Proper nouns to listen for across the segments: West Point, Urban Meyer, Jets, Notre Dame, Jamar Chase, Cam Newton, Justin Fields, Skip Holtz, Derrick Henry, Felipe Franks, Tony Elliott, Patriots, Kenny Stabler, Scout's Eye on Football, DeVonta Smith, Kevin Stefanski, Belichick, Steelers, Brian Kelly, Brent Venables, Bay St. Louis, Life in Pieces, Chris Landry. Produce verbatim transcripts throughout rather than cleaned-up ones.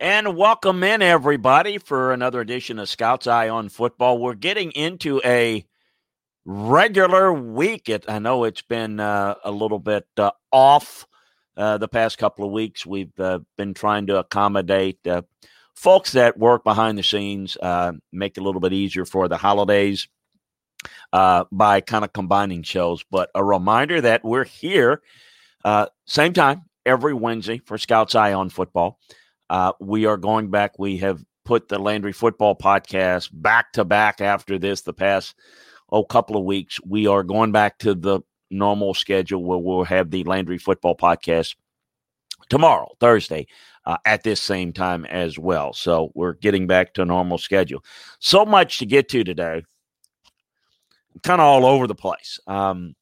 And welcome in, everybody, for another edition of Scout's Eye on Football. We're getting into a regular week. It, I know it's been uh, a little bit uh, off uh, the past couple of weeks. We've uh, been trying to accommodate uh, folks that work behind the scenes, uh, make it a little bit easier for the holidays uh, by kind of combining shows. But a reminder that we're here uh, same time every Wednesday for Scout's Eye on Football. Uh, we are going back. We have put the Landry Football Podcast back to back after this the past oh couple of weeks. We are going back to the normal schedule where we'll have the Landry Football Podcast tomorrow, Thursday, uh, at this same time as well. So we're getting back to a normal schedule. So much to get to today. I'm kind of all over the place. Um,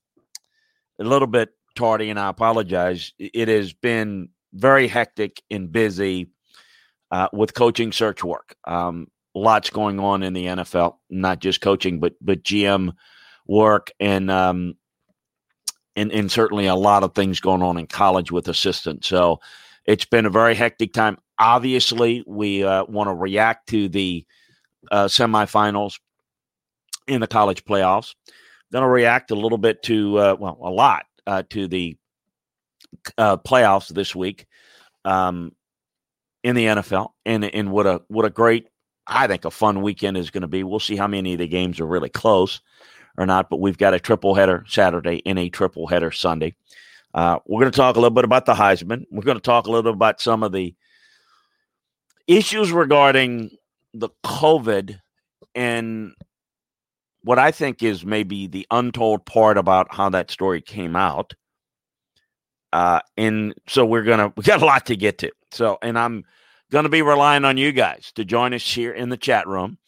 a little bit tardy, and I apologize. It has been very hectic and busy. Uh, with coaching search work, um, lots going on in the N F L, not just coaching, but but G M work, and um, and and certainly a lot of things going on in college with assistants. So it's been a very hectic time. Obviously, we uh, want to react to the uh, semifinals in the college playoffs. Then I'll react a little bit to uh, well, a lot uh, to the uh, playoffs this week. Um, in the N F L, and and what a what a great, I think, a fun weekend is going to be. We'll see how many of the games are really close or not, but we've got a triple header Saturday and a triple header Sunday. Uh, we're going to talk a little bit about the Heisman. We're going to talk a little bit about some of the issues regarding the COVID and what I think is maybe the untold part about how that story came out. Uh, and so we're going to, we got a lot to get to. So, and I'm going to be relying on you guys to join us here in the chat room.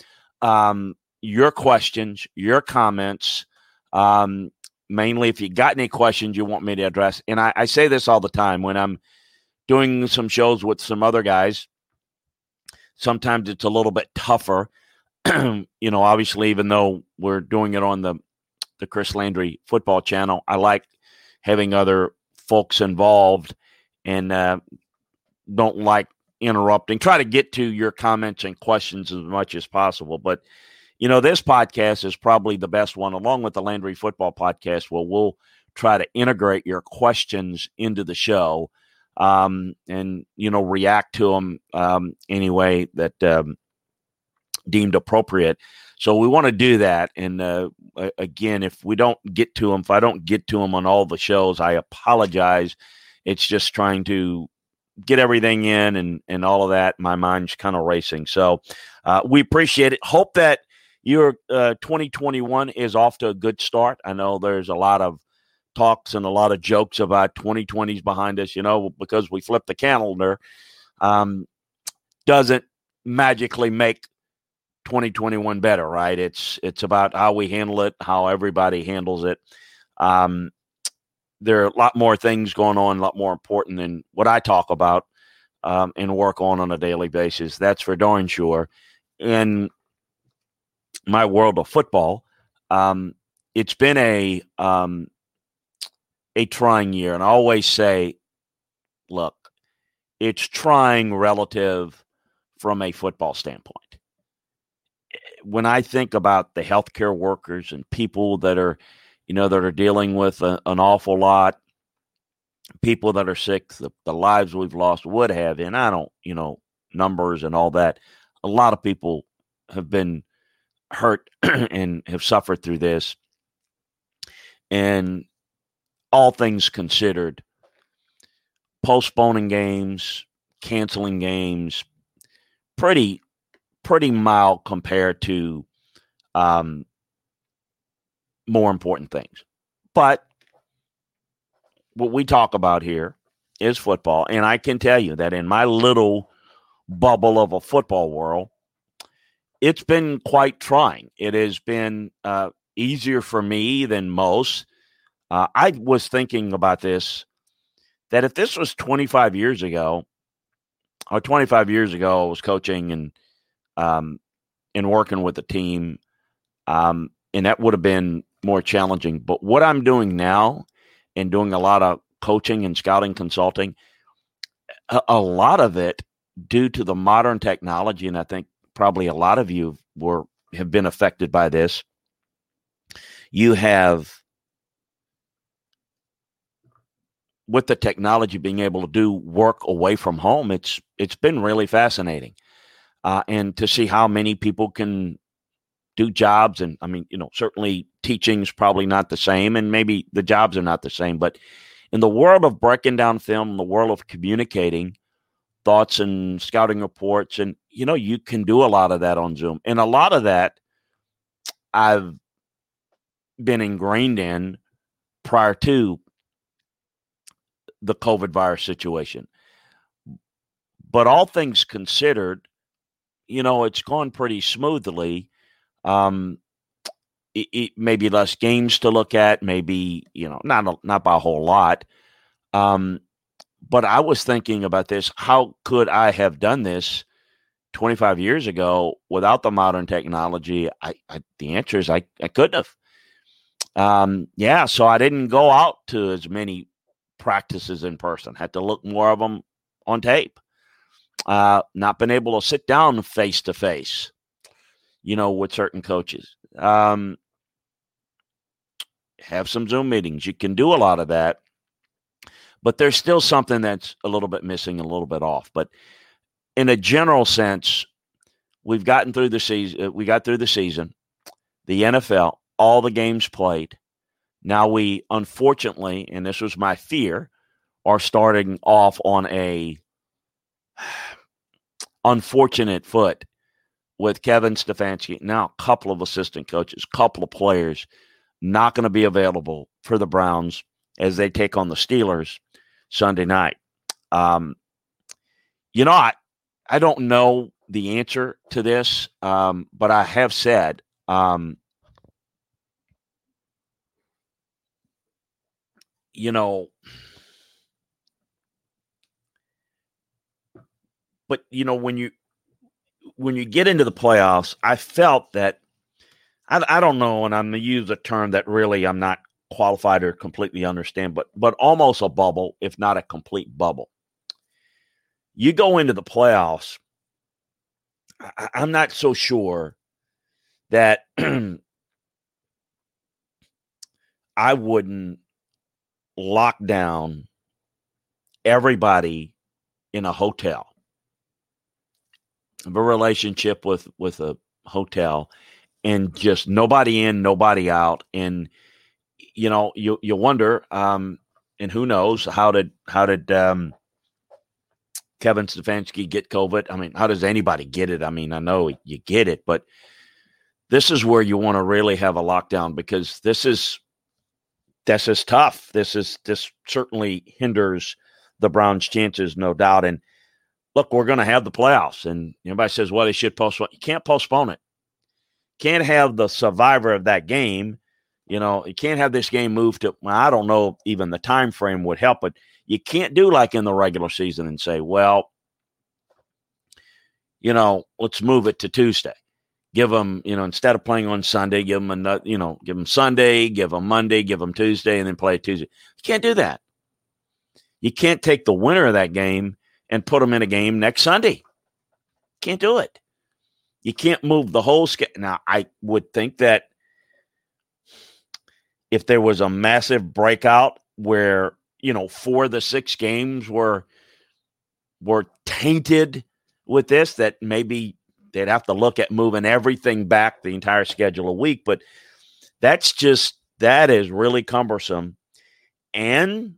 Um, your questions, your comments, um, mainly if you got any questions you want me to address. And I, I say this all the time when I'm doing some shows with some other guys, sometimes it's a little bit tougher, you know, obviously, even though we're doing it on the, the Chris Landry Football Channel, I like having other folks involved, and uh, don't like interrupting. Try to get to your comments and questions as much as possible. But, you know, this podcast is probably the best one, along with the Landry Football Podcast, where we'll try to integrate your questions into the show, um, and, you know, react to them um, any way that um, deemed appropriate. So we want to do that. And uh, again, if we don't get to them, if I don't get to them on all the shows, I apologize. It's just trying to get everything in and, and all of that. My mind's kind of racing. So uh, we appreciate it. Hope that your uh, twenty twenty-one is off to a good start. I know there's a lot of talks and a lot of jokes about twenty twenty's behind us, you know, because we flipped the calendar. Um, doesn't magically make twenty twenty-one better, right? It's it's about how we handle it, how everybody handles it. Um, there are a lot more things going on, a lot more important than what I talk about um, and work on on a daily basis. That's for darn sure. In my world of football, um, it's been a um, a trying year, and I always say, look, it's trying relative from a football standpoint. When I think about the healthcare workers and people that are, you know, that are dealing with a, an awful lot, people that are sick, the, the lives we've lost, would have, and I don't, you know, numbers and all that. A lot of people have been hurt and have suffered through this. And all things considered, postponing games, canceling games, pretty pretty mild compared to um, more important things. But what we talk about here is football. And I can tell you that in my little bubble of a football world, it's been quite trying. It has been uh, easier for me than most. Uh, I was thinking about this, that if this was twenty-five years ago, or twenty-five years ago, I was coaching and Um, and working with the team, um, and that would have been more challenging. But what I'm doing now and doing a lot of coaching and scouting consulting, a, a lot of it due to the modern technology, and I think probably a lot of you were have been affected by this, you have, with the technology being able to do work away from home, it's it's been really fascinating. Uh, and to see how many people can do jobs. And I mean, you know, certainly teaching's probably not the same, and maybe the jobs are not the same, but in the world of breaking down film, the world of communicating thoughts and scouting reports, and, you know, you can do a lot of that on Zoom. And a lot of that I've been ingrained in prior to the COVID virus situation. But all things considered, you know, it's gone pretty smoothly. Um, it, it maybe less games to look at, maybe, you know, not, a, not by a whole lot. Um, but I was thinking about this. How could I have done this twenty-five years ago without the modern technology? I, I the answer is I, I couldn't have. Um, yeah. So I didn't go out to as many practices in person, had to look more of them on tape. Uh, not been able to sit down face to face, you know, with certain coaches. Um, have some Zoom meetings. You can do a lot of that, but there's still something that's a little bit missing, a little bit off. But in a general sense, we've gotten through the season. We got through the season, the N F L, all the games played. Now we, unfortunately, and this was my fear, are starting off on a unfortunate foot with Kevin Stefanski. Now, a couple of assistant coaches, a couple of players not going to be available for the Browns as they take on the Steelers Sunday night. Um, you know, I, I don't know the answer to this, um, but I have said um, – you know, but you know, when you, when you get into the playoffs, I felt that I, I don't know. And I'm going to use a term that really I'm not qualified or completely understand, but, but almost a bubble, if not a complete bubble. You go into the playoffs. I, I'm not so sure that I wouldn't lock down everybody in a hotel. I have a relationship with, with a hotel, and just nobody in, nobody out. And, you know, you, you wonder, um, and who knows, how did, how did, um, Kevin Stefanski get COVID? I mean, how does anybody get it? I mean, I know you get it, but this is where you want to really have a lockdown, because this is, This is tough. This is this certainly hinders the Browns' chances, no doubt. And look, we're going to have the playoffs. And everybody says, well, they should postpone. You can't postpone it. Can't have the survivor of that game. You know, you can't have this game moved to, well, I don't know, even the time frame would help, but you can't do like in the regular season and say, well, you know, let's move it to Tuesday. Give them, you know, instead of playing on Sunday, give them another, you know, give them Sunday, give them Monday, give them Tuesday, and then play Tuesday. You can't do that. You can't take the winner of that game and put them in a game next Sunday. Can't do it. You can't move the whole schedule. Now, I would think that if there was a massive breakout where, you know, four of the six games were were tainted with this, that maybe they'd have to look at moving everything back the entire schedule a week, but that's just, that is really cumbersome. And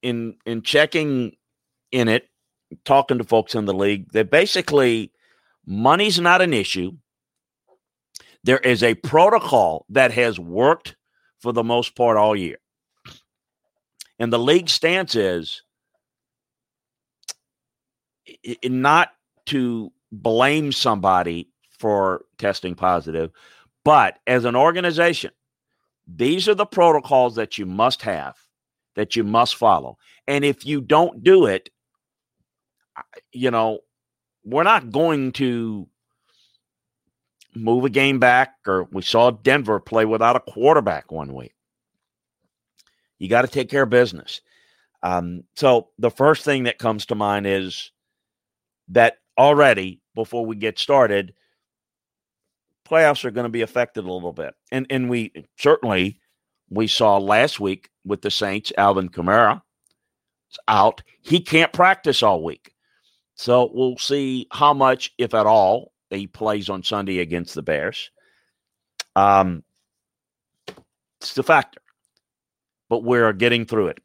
in, in checking in it, talking to folks in the league, they basically, money's not an issue. There is a protocol that has worked for the most part all year. And the league stance is it, it not to blame somebody for testing positive, but as an organization, these are the protocols that you must have, that you must follow. And if you don't do it, you know, we're not going to move a game back, or we saw Denver play without a quarterback one week. You got to take care of business. Um, so the first thing that comes to mind is that already, before we get started, playoffs are going to be affected a little bit. And and we certainly, we saw last week with the Saints, Alvin Kamara is out. He can't practice all week. So we'll see how much, if at all, he plays on Sunday against the Bears. Um, it's the factor. But we're getting through it.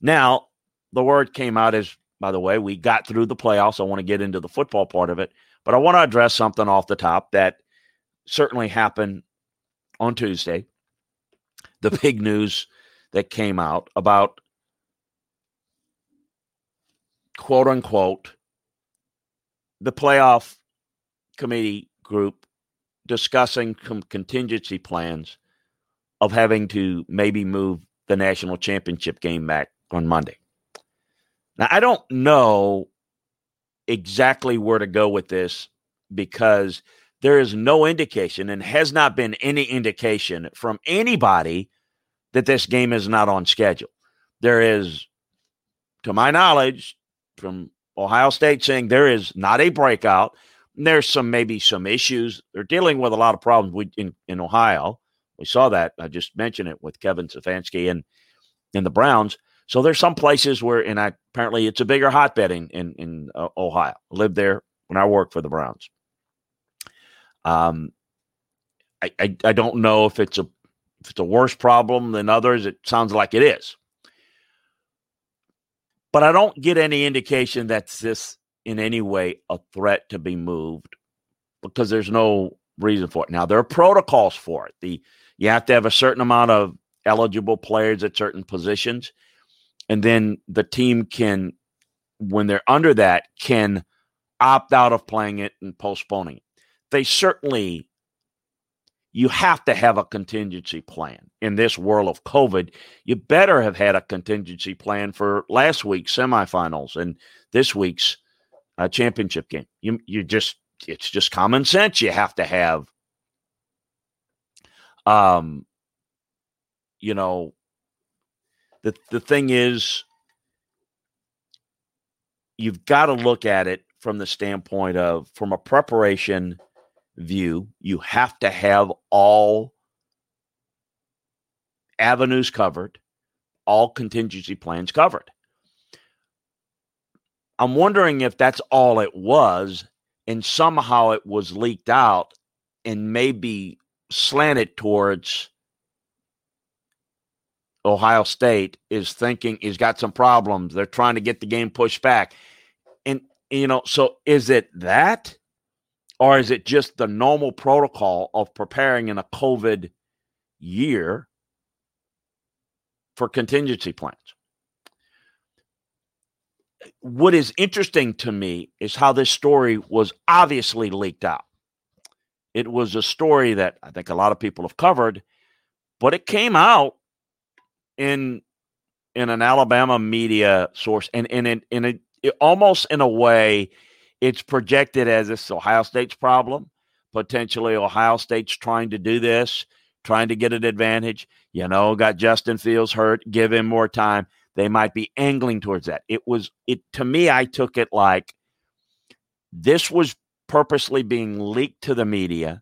Now, the word came out as, by the way, we got through the playoffs. I want to get into the football part of it. But I want to address something off the top that certainly happened on Tuesday. The big news that came out about, quote unquote, the playoff committee group discussing com- contingency plans of having to maybe move the national championship game back on Monday. Now, I don't know exactly where to go with this, because there is no indication and has not been any indication from anybody that this game is not on schedule. There is, to my knowledge, from Ohio State saying there is not a breakout. There's some, maybe some issues. They're dealing with a lot of problems we, in, in Ohio. We saw that. I just mentioned it with Kevin Stefanski and, and the Browns. So there's some places where, and I, apparently it's a bigger hotbed in, in, in uh, Ohio. I lived there when I worked for the Browns. Um, I, I, I don't know if it's a, if it's a worse problem than others. It sounds like it is, but I don't get any indication that's this in any way a threat to be moved, because there's no reason for it. Now, there are protocols for it. The, you have to have a certain amount of eligible players at certain positions. And then the team can, when they're under that, can opt out of playing it and postponing it. They certainly, you have to have a contingency plan in this world of COVID. You better have had a contingency plan for last week's semifinals and this week's uh, championship game. You, you just, it's just common sense. You have to have, um, you know, the the thing is, you've got to look at it from the standpoint of, from a preparation view, you have to have all avenues covered, all contingency plans covered. I'm wondering if that's all it was, and somehow it was leaked out and maybe slanted towards Ohio State is thinking he's got some problems. They're trying to get the game pushed back. And, you know, so is it that? Or is it just the normal protocol of preparing in a COVID year for contingency plans? What is interesting to me is how this story was obviously leaked out. It was a story that I think a lot of people have covered, but it came out in in an Alabama media source, and, and, and, and it, it almost in a way – it's projected as this Ohio State's problem, potentially Ohio State's trying to do this, trying to get an advantage. You know, got Justin Fields hurt, give him more time. They might be angling towards that. It was, it to me, I took it like this was purposely being leaked to the media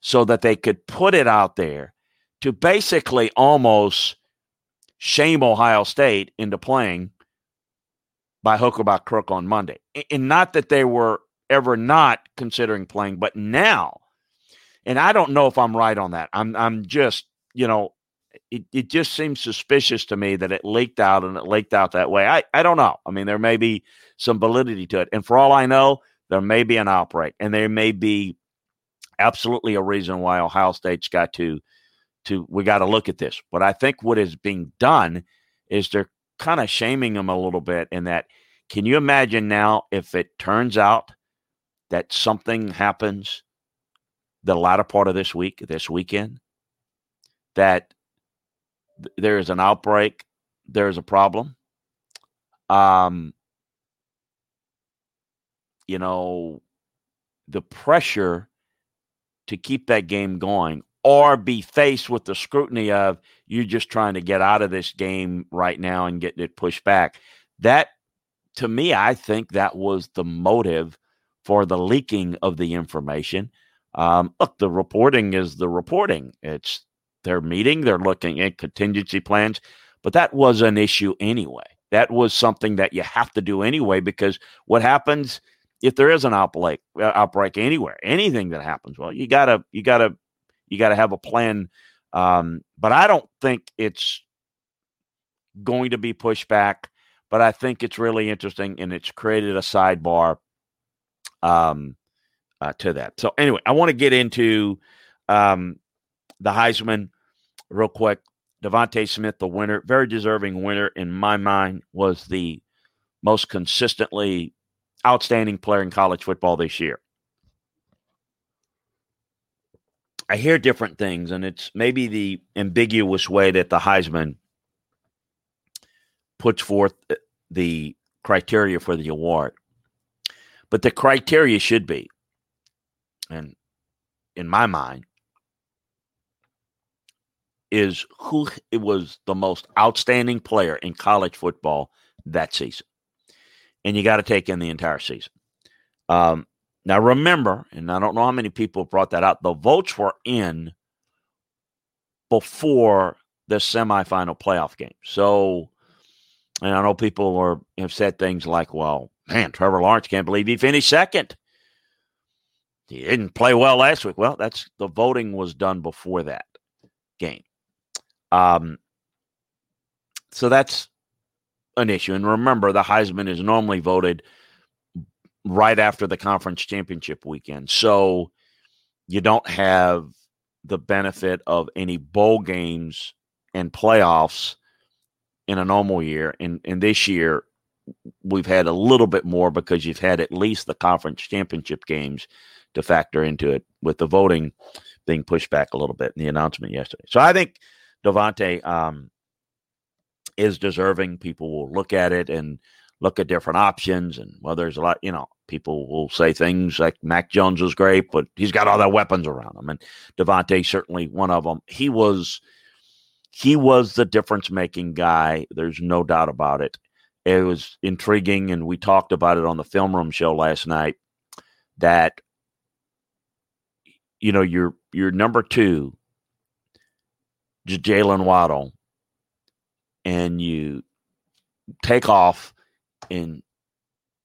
so that they could put it out there to basically almost shame Ohio State into playing by hook or by crook on Monday. And not that they were ever not considering playing, but now, and I don't know if I'm right on that. I'm I'm just, you know, it, it just seems suspicious to me that it leaked out and it leaked out that way. I, I don't know. I mean, there may be some validity to it. And for all I know, there may be an outbreak, and there may be absolutely a reason why Ohio State's got to, to we got to look at this. But I think what is being done is they're kind of shaming them a little bit in that. Can you imagine now if it turns out that something happens the latter part of this week, this weekend, that th- there is an outbreak, there is a problem? Um, you know, the pressure to keep that game going, or be faced with the scrutiny of you're just trying to get out of this game right now and getting it pushed back. That, to me, I think that was the motive for the leaking of the information. Um, look, the reporting is the reporting. It's their meeting. They're looking at contingency plans. But that was an issue anyway. That was something that you have to do anyway, because what happens if there is an outbreak, uh, outbreak anywhere, anything that happens? Well, you gotta, you gotta, you gotta have a plan. Um, but I don't think it's going to be pushed back. But I think it's really interesting, and it's created a sidebar um, uh, to that. So anyway, I want to get into um, the Heisman real quick. DeVonta Smith, the winner, very deserving winner in my mind, was the most consistently outstanding player in college football this year. I hear different things, and it's maybe the ambiguous way that the Heisman puts forth the criteria for the award. But the criteria should be, and in my mind, is who it was the most outstanding player in college football that season. And you got to take in the entire season. Um, now, remember, and I don't know how many people brought that out, the votes were in before the semifinal playoff game. So, and I know people are, have said things like, well, man, Trevor Lawrence can't believe he finished second. He didn't play well last week. Well, that's the voting was done before that game. Um, so that's an issue. And remember, the Heisman is normally voted right after the conference championship weekend. So you don't have the benefit of any bowl games and playoffs in a normal year. And, and this year, we've had a little bit more because you've had at least the conference championship games to factor into it, with the voting being pushed back a little bit in the announcement yesterday. So I think DeVonta um, is deserving. People will look at it and look at different options. And, well, there's a lot, you know, people will say things like Mac Jones was great, but he's got all that weapons around him. And DeVonta certainly one of them. He was He was the difference-making guy. There's no doubt about it. It was intriguing, and we talked about it on the Film Room show last night, that, you know, your your number two, Jalen Waddle, and you take off and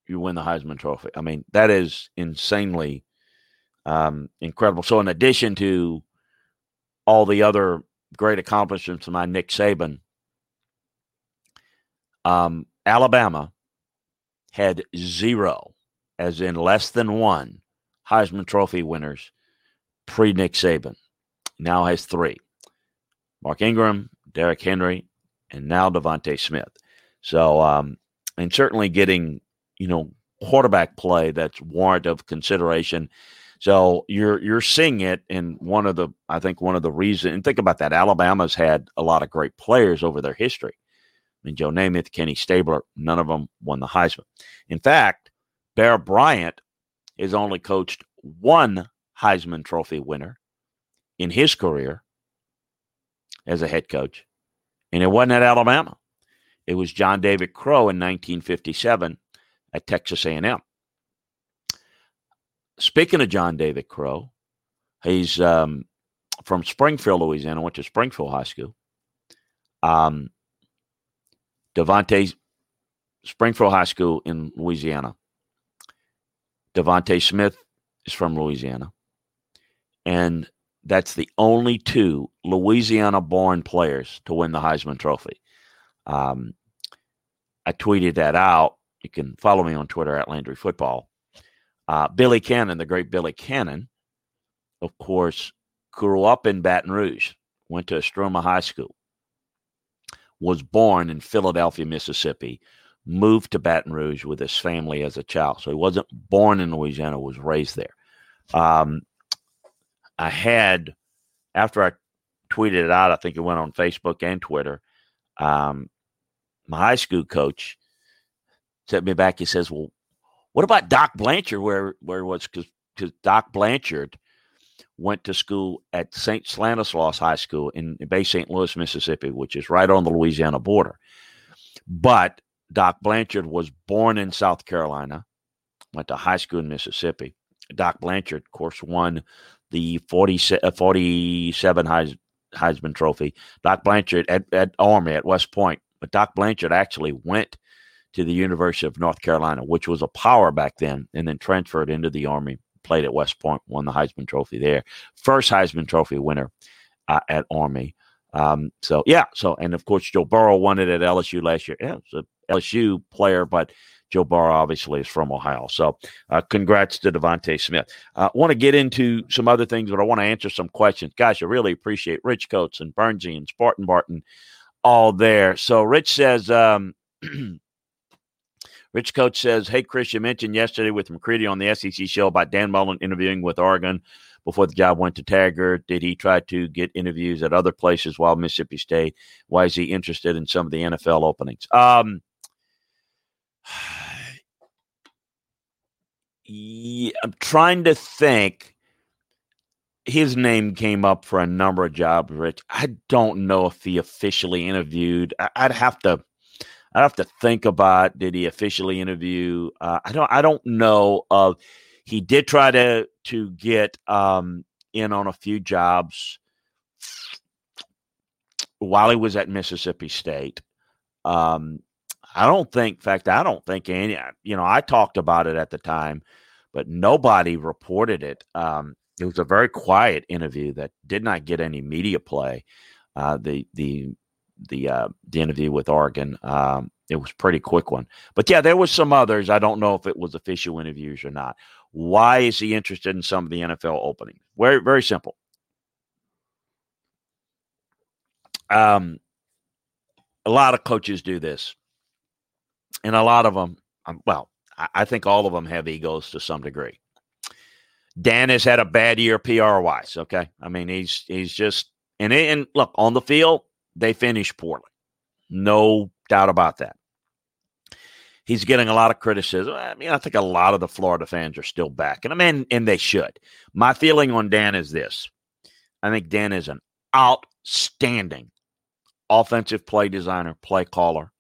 you win the Heisman Trophy. I mean, that is insanely um, incredible. So in addition to all the other great accomplishments by Nick Saban, Um, Alabama had zero, as in less than one, Heisman Trophy winners pre-Nick Saban. Now has three. Mark Ingram, Derrick Henry, and now DeVonta Smith. So, um, and certainly getting, you know, quarterback play that's warrant of consideration. So you're you're seeing it, in one of the I think one of the reasons, and think about that, Alabama's had a lot of great players over their history. I mean, Joe Namath, Kenny Stabler, none of them won the Heisman. In fact, Bear Bryant has only coached one Heisman Trophy winner in his career as a head coach, and it wasn't at Alabama. It was John David Crow in nineteen fifty-seven at Texas A and M. Speaking of John David Crow, he's um, from Springfield, Louisiana, went to Springfield High School. Um, DeVonta, Springfield High School in Louisiana. DeVonta Smith is from Louisiana. And that's the only two Louisiana-born players to win the Heisman Trophy. Um, I tweeted that out. You can follow me on Twitter at Landry Football. Uh, Billy Cannon, the great Billy Cannon, of course, grew up in Baton Rouge, went to Estroma High School, was born in Philadelphia, Mississippi, moved to Baton Rouge with his family as a child. So he wasn't born in Louisiana, was raised there. Um, I had, after I tweeted it out, I think it went on Facebook and Twitter, um, my high school coach sent me back. He says, well, what about Doc Blanchard? Where where it was because Doc Blanchard went to school at Saint Stanislaus High School in Bay Saint Louis, Mississippi, which is right on the Louisiana border. But Doc Blanchard was born in South Carolina, went to high school in Mississippi. Doc Blanchard, of course, won the forty-seven Heis, Heisman Trophy. Doc Blanchard at, at Army at West Point. But Doc Blanchard actually went to the University of North Carolina, which was a power back then, and then transferred into the Army, played at West Point, won the Heisman Trophy there. First Heisman Trophy winner uh, at Army. Um, so, yeah. So, and of course, Joe Burrow won it at L S U last year. Yeah, it was an L S U player, but Joe Burrow obviously is from Ohio. So, uh, congrats to DeVonta Smith. I uh, want to get into some other things, but I want to answer some questions. Guys, I really appreciate Rich Coates and Bernsey and Spartan Barton all there. So, Rich says, um, Rich Coates says, hey, Chris, you mentioned yesterday with McCready on the S E C show about Dan Mullen interviewing with Oregon before the job went to Tagger. Did he try to get interviews at other places while Mississippi State? Why is he interested in some of the N F L openings? Um, yeah, I'm trying to think. His name came up for a number of jobs, Rich. I don't know if he officially interviewed. I, I'd have to. I have to think about, did he officially interview? Uh, I don't I don't know. Of, he did try to to get um, in on a few jobs while he was at Mississippi State. Um, I don't think, in fact, I don't think any, you know, I talked about it at the time, but nobody reported it. Um, it was a very quiet interview that did not get any media play. Uh, the, the, the uh, the interview with Oregon. Um, it was a pretty quick one. But, yeah, there was some others. I don't know if it was official interviews or not. Why is he interested in some of the N F L openings? Very, very simple. Um, a lot of coaches do this. And a lot of them, um, well, I, I think all of them have egos to some degree. Dan has had a bad year P R-wise, okay? I mean, he's he's just – and and look, on the field, they finished poorly. No doubt about that. He's getting a lot of criticism. I mean, I think a lot of the Florida fans are still back. And I mean, and they should. My feeling on Dan is this. I think Dan is an outstanding offensive play designer, play caller.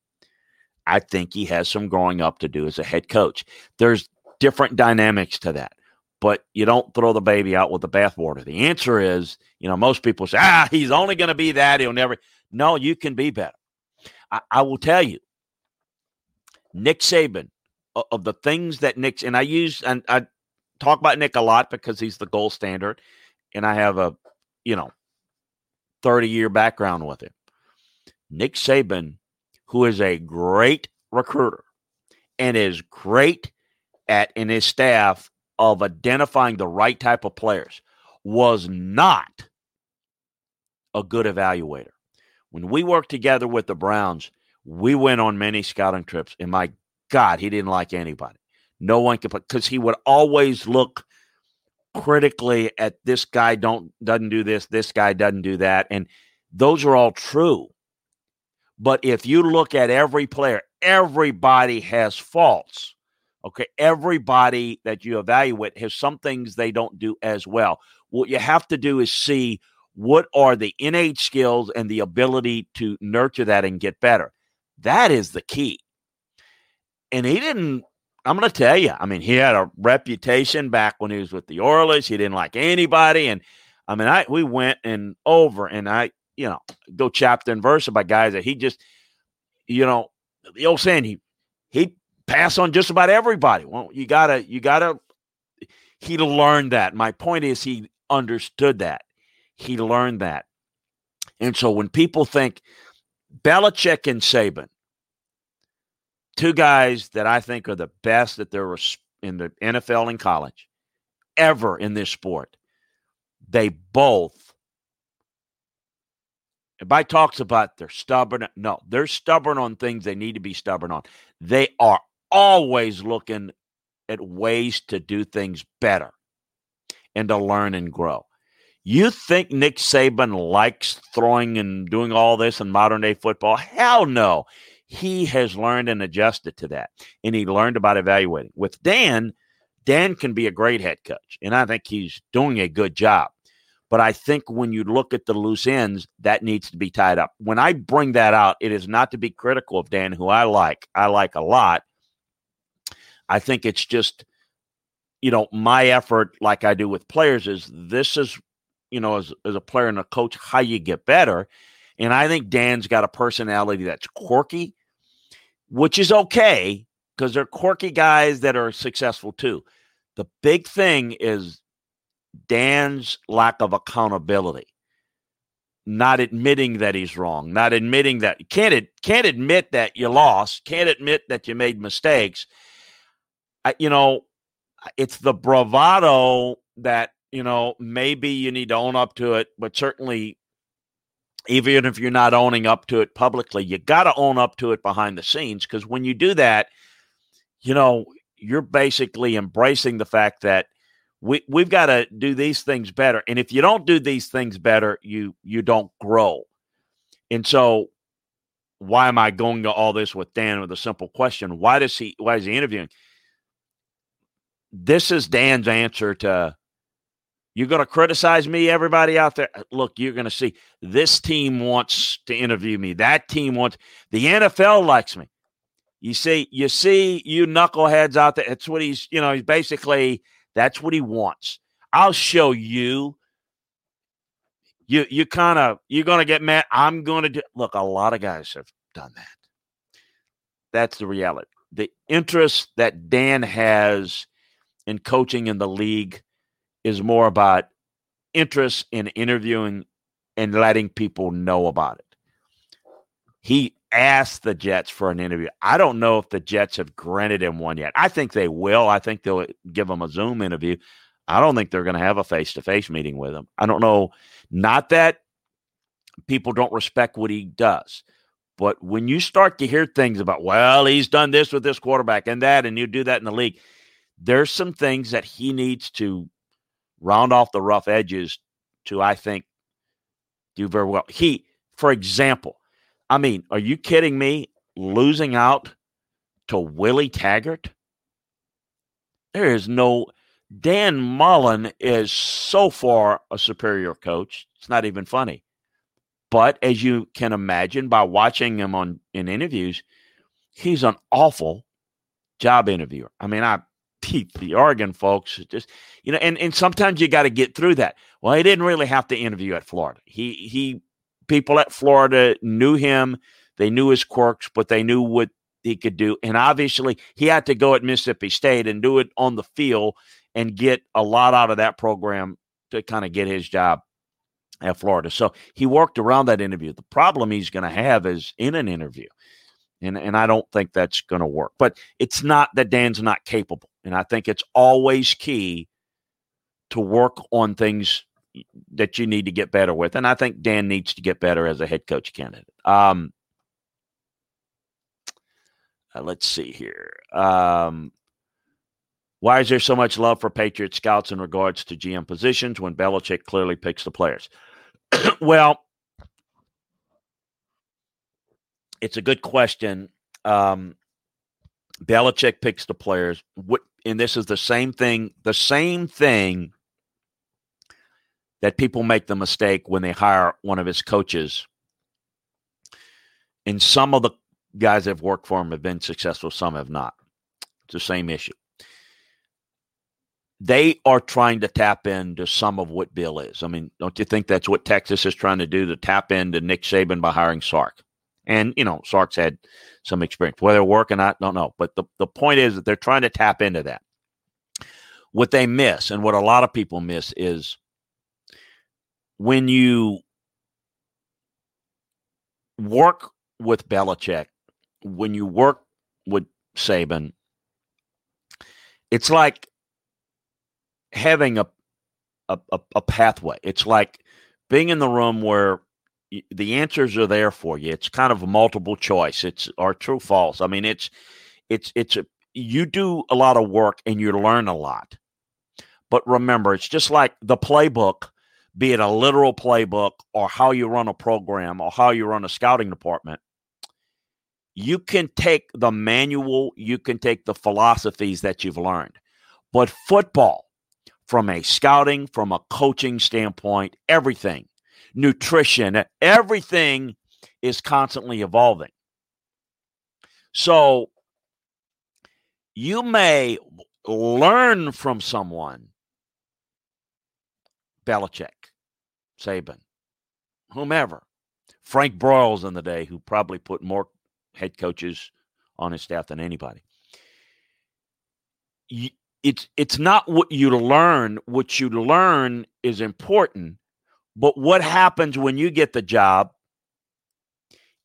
I think he has some growing up to do as a head coach. There's different dynamics to that. But you don't throw the baby out with the bathwater. The answer is, you know, most people say, ah, he's only going to be that. He'll never. No, you can be better. I, I will tell you, Nick Saban, of, of the things that Nick's, and I use, and I talk about Nick a lot because he's the gold standard. And I have a, you know, thirty-year background with him. Nick Saban, who is a great recruiter and is great at, in his staff, of identifying the right type of players, was not a good evaluator. When we worked together with the Browns, we went on many scouting trips, and my God, he didn't like anybody. No one could play, because he would always look critically at this guy don't doesn't do this, this guy doesn't do that, and those are all true. But if you look at every player, everybody has faults. Okay, everybody that you evaluate has some things they don't do as well. What you have to do is see what are the innate skills and the ability to nurture that and get better. That is the key. And he didn't, I'm going to tell you, I mean, he had a reputation back when he was with the Oilers. He didn't like anybody. And, I mean, I we went and over, and I, you know, go chapter and verse about guys that he just, you know, the old saying, he, he, pass on just about everybody. Well, you gotta, you gotta, he learned that. My point is he understood that. He learned that. And so when people think Belichick and Saban, two guys that I think are the best that there were in the N F L and college ever in this sport, they both, everybody talks about they're stubborn. No, they're stubborn on things they need to be stubborn on. They are always looking at ways to do things better and to learn and grow. You think Nick Saban likes throwing and doing all this in modern-day football? Hell no. He has learned and adjusted to that, and he learned about evaluating. With Dan, Dan can be a great head coach, and I think he's doing a good job. But I think when you look at the loose ends, that needs to be tied up. When I bring that out, it is not to be critical of Dan, who I like. I like a lot. I think it's just you know, my effort, like I do with players, is this is, you know, as, as a player and a coach, how you get better. And I think Dan's got a personality that's quirky, which is okay because they're quirky guys that are successful too. The big thing is Dan's lack of accountability, not admitting that he's wrong, not admitting that can't can't admit that you lost, can't admit that you made mistakes. I, you know, it's the bravado that, you know, maybe you need to own up to it, but certainly even if you're not owning up to it publicly, you got to own up to it behind the scenes. Because when you do that, you know, you're basically embracing the fact that we, we've got to do these things better. And if you don't do these things better, you, you don't grow. And so why am I going to all this with Dan with a simple question? Why does he, why is he interviewing? This is Dan's answer to, you're going to criticize me, everybody out there? Look, you're going to see this team wants to interview me. That team wants, the N F L likes me. You see, you see, you knuckleheads out there. It's what he's, you know, he's basically, that's what he wants. I'll show you. You, you kind of, you're going to get mad. I'm going to do, look, a lot of guys have done that. That's the reality. The interest that Dan has in coaching in the league is more about interest in interviewing and letting people know about it. He asked the Jets for an interview. I don't know if the Jets have granted him one yet. I think they will. I think they'll give him a Zoom interview. I don't think they're going to have a face-to-face meeting with him. I don't know. Not that people don't respect what he does, but when you start to hear things about, well, he's done this with this quarterback and that, and you do that in the league, there's some things that he needs to round off the rough edges to, I think, do very well. He, for example, I mean, are you kidding me? Losing out to Willie Taggart? There is no – Dan Mullen is so far a superior coach. It's not even funny. But as you can imagine by watching him on in interviews, he's an awful job interviewer. I mean, I – the Oregon folks just, you know, and, and sometimes you got to get through that. Well, he didn't really have to interview at Florida. He, he, people at Florida knew him. They knew his quirks, but they knew what he could do. And obviously he had to go at Mississippi State and do it on the field and get a lot out of that program to kind of get his job at Florida. So he worked around that interview. The problem he's going to have is in an interview. And and I don't think that's going to work. But it's not that Dan's not capable. And I think it's always key to work on things that you need to get better with. And I think Dan needs to get better as a head coach candidate. Um, uh, let's see here. Um, why is there so much love for Patriot scouts in regards to G M positions when Belichick clearly picks the players? Well, it's a good question. Um, Belichick picks the players. What, and this is the same thing, the same thing that people make the mistake when they hire one of his coaches. And some of the guys that have worked for him have been successful. Some have not. It's the same issue. They are trying to tap into some of what Bill is. I mean, don't you think that's what Texas is trying to do, to tap into Nick Saban by hiring Sark? And, you know, Sark's had some experience. Whether it work or not, don't know. But the, the point is that they're trying to tap into that. What they miss, and what a lot of people miss, is when you work with Belichick, when you work with Saban, it's like having a a, a, a pathway. It's like being in the room where the answers are there for you. It's kind of a multiple choice. It's or true, false. I mean, it's, it's, it's, a, you do a lot of work and you learn a lot, but remember, it's just like the playbook, be it a literal playbook or how you run a program or how you run a scouting department. You can take the manual, you can take the philosophies that you've learned, but football, from a scouting, from a coaching standpoint, everything, nutrition, everything is constantly evolving. So you may, learn from someone. Belichick, Saban, whomever. Frank Broyles in the day, who probably put more head coaches on his staff than anybody. It's, it's not what you learn. What you learn is important, but what happens when you get the job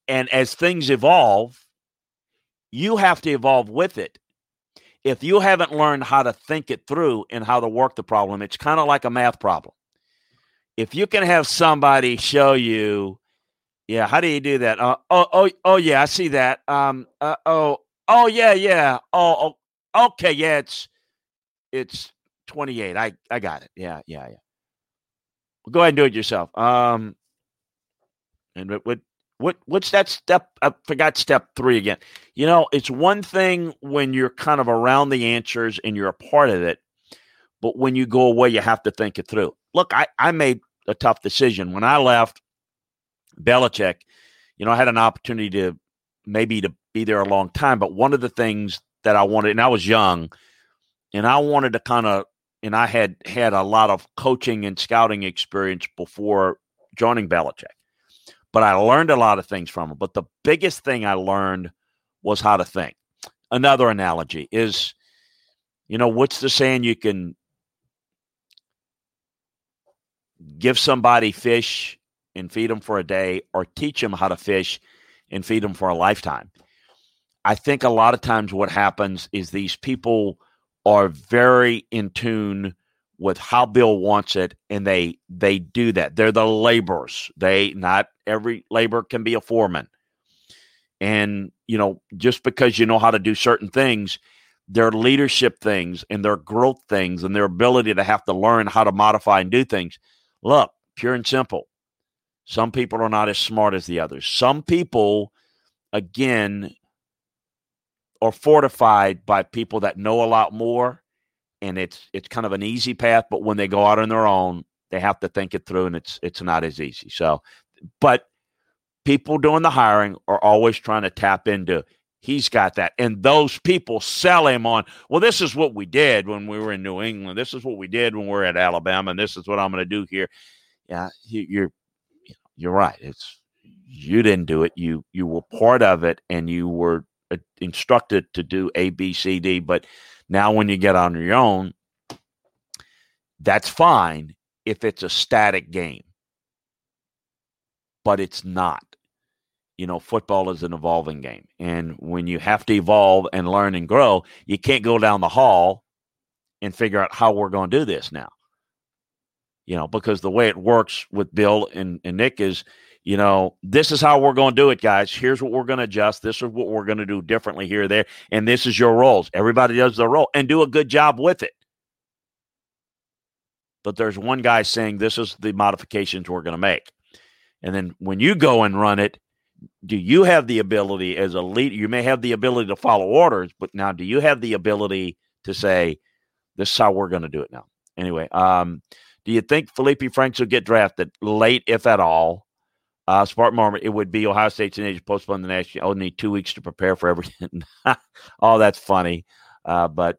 and as things evolve, you have to evolve with it. If you haven't learned how to think it through and how to work the problem, it's kind of like a math problem. If you can have somebody show you, yeah, how do you do that? Uh, oh, oh, oh, yeah, I see that. Um, uh, oh, oh, yeah, yeah. Oh, oh, okay, yeah, it's it's twenty-eight. I, I got it. Yeah, yeah, yeah. Well, go ahead and do it yourself. Um, and what what what's that step? I forgot step three again. You know, it's one thing when you're kind of around the answers and you're a part of it, but when you go away, you have to think it through. Look, I, I made a tough decision when I left Belichick. You know, I had an opportunity to maybe to be there a long time, but one of the things that I wanted, and I was young, and I wanted to kind of, and I had had a lot of coaching and scouting experience before joining Belichick, but I learned a lot of things from him. But the biggest thing I learned was how to think. Another analogy is, you know, what's the saying? You can give somebody fish and feed them for a day, or teach them how to fish and feed them for a lifetime. I think a lot of times what happens is these people are very in tune with how Bill wants it, and they they do that. They're the laborers. They not every laborer can be a foreman. And, you know, just because you know how to do certain things, their leadership things and their growth things and their ability to have to learn how to modify and do things. Look, pure and simple. Some people are not as smart as the others. Some people, again, are fortified by people that know a lot more, and it's it's kind of an easy path. But when they go out on their own, they have to think it through, and it's it's not as easy. So, but people doing the hiring are always trying to tap into, he's got that, and those people sell him on, well, this is what we did when we were in New England. This is what we did when we were at Alabama, and this is what I'm going to do here. Yeah, you're. You're right. It's you didn't do it. You you were part of it, and you were uh, instructed to do A, B, C, D. But now when you get on your own, that's fine if it's a static game. But it's not. You know, football is an evolving game. And when you have to evolve and learn and grow, you can't go down the hall and figure out how we're going to do this now. You know, because the way it works with Bill and, and Nick is, you know, this is how we're going to do it, guys. Here's what we're going to adjust. This is what we're going to do differently here, there. And this is your roles. Everybody does their role and do a good job with it. But there's one guy saying, this is the modifications we're going to make. And then when you go and run it, do you have the ability as a leader? You may have the ability to follow orders, but now do you have the ability to say, this is how we're going to do it now? Anyway, um, do you think Felipe Franks will get drafted late, if at all? Uh, Smart Marmot, it would be Ohio State teenagers postponed the next year. I'll need two weeks to prepare for everything. Oh, that's funny. Uh, but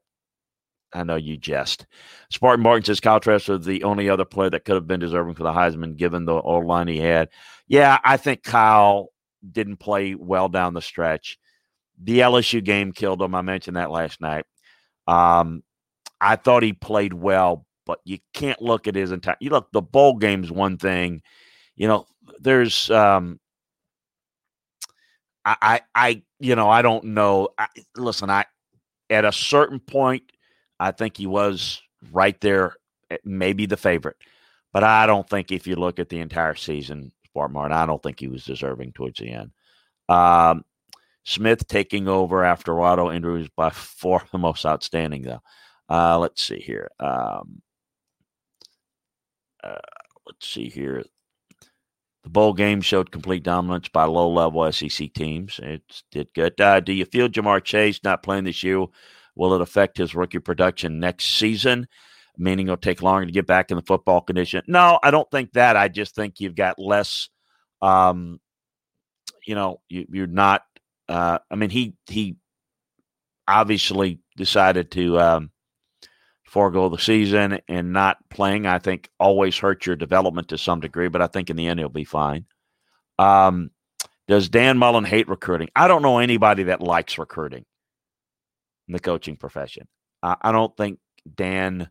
I know you jest. Spartan Martin says Kyle Trask was the only other player that could have been deserving for the Heisman given the old line he had. Yeah, I think Kyle didn't play well down the stretch. The L S U game killed him. I mentioned that last night. Um, I thought he played well, but you can't look at his entire – you look, the bowl game's one thing. You know, there's um, – I, I, I, you know, I don't know. I, listen, I at a certain point, I think he was right there, maybe the favorite. But I don't think if you look at the entire season, Bart Martin, I don't think he was deserving towards the end. Um, Smith taking over after Otto Andrews is by far the most outstanding, though. Uh, let's see here. Um, Uh, let's see here. The bowl game showed complete dominance by low-level S E C teams. It did good. Uh, do you feel Jamar Chase not playing this year, will it affect his rookie production next season, meaning it'll take longer to get back in the football condition? No, I don't think that. I just think you've got less, um, you know, you, you're not uh, – I mean, he he obviously decided to um, – forego the season and not playing, I think, always hurts your development to some degree, but I think in the end he'll be fine. Um, does Dan Mullen hate recruiting? I don't know anybody that likes recruiting in the coaching profession. Uh, I don't think Dan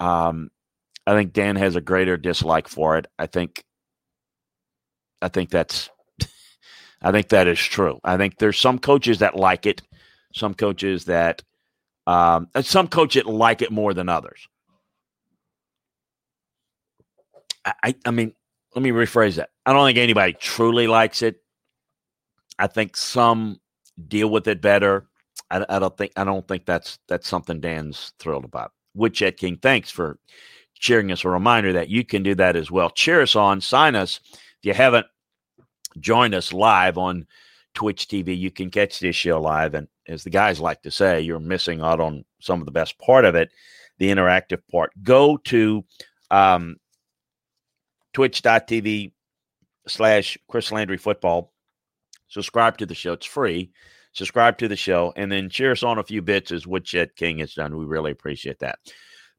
um, – I think Dan has a greater dislike for it. I think I think that's – I think that is true. I think there's some coaches that like it, some coaches that um, – some coaches like it more than others. I, I, I mean, let me rephrase that. I don't think anybody truly likes it. I think some deal with it better. I, I don't think I don't think that's that's something Dan's thrilled about. Witchet King, thanks for cheering us. A reminder that you can do that as well. Cheer us on. Sign us. If you haven't joined us live on Twitch T V, you can catch this show live. And as the guys like to say, you're missing out on some of the best part of it, the interactive part. Go to um, twitch.tv slash Chris Landry Football. Subscribe to the show. It's free. Subscribe to the show, and then cheer us on a few bits as Woodshed King has done. We really appreciate that.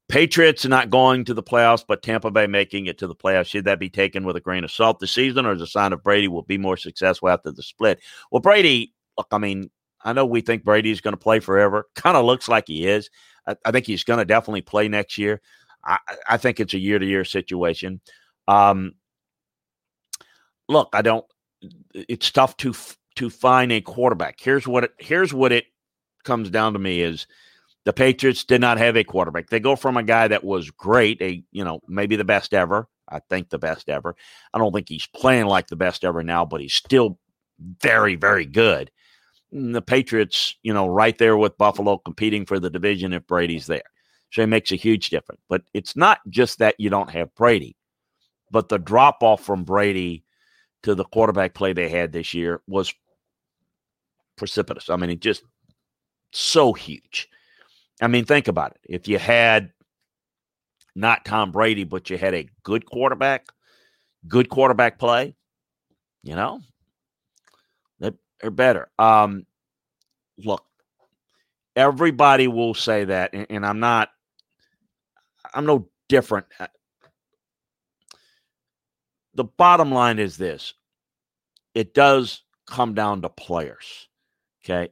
Patriots not going to the playoffs, but Tampa Bay making it to the playoffs. Should that be taken with a grain of salt this season, or is a sign of Brady will be more successful after the split? Well, Brady, look, I mean, I know we think Brady's going to play forever. Kind of looks like he is. I, I think he's going to definitely play next year. I, I think it's a year-to-year situation. Um, look, I don't – it's tough to f- – to find a quarterback. Here's what it, here's what it comes down to me is the Patriots did not have a quarterback. They go from a guy that was great, a you know, maybe the best ever. I think the best ever. I don't think he's playing like the best ever now, but he's still very, very good. And the Patriots, you know, right there with Buffalo competing for the division if Brady's there. So it makes a huge difference. But it's not just that you don't have Brady, but the drop-off from Brady to the quarterback play they had this year was precipitous. I mean, it just so huge. I mean, think about it. If you had not Tom Brady, but you had a good quarterback, good quarterback play, you know, they're better. Um, look, everybody will say that, and, and I'm not, I'm no different. The bottom line is this. It does come down to players, okay?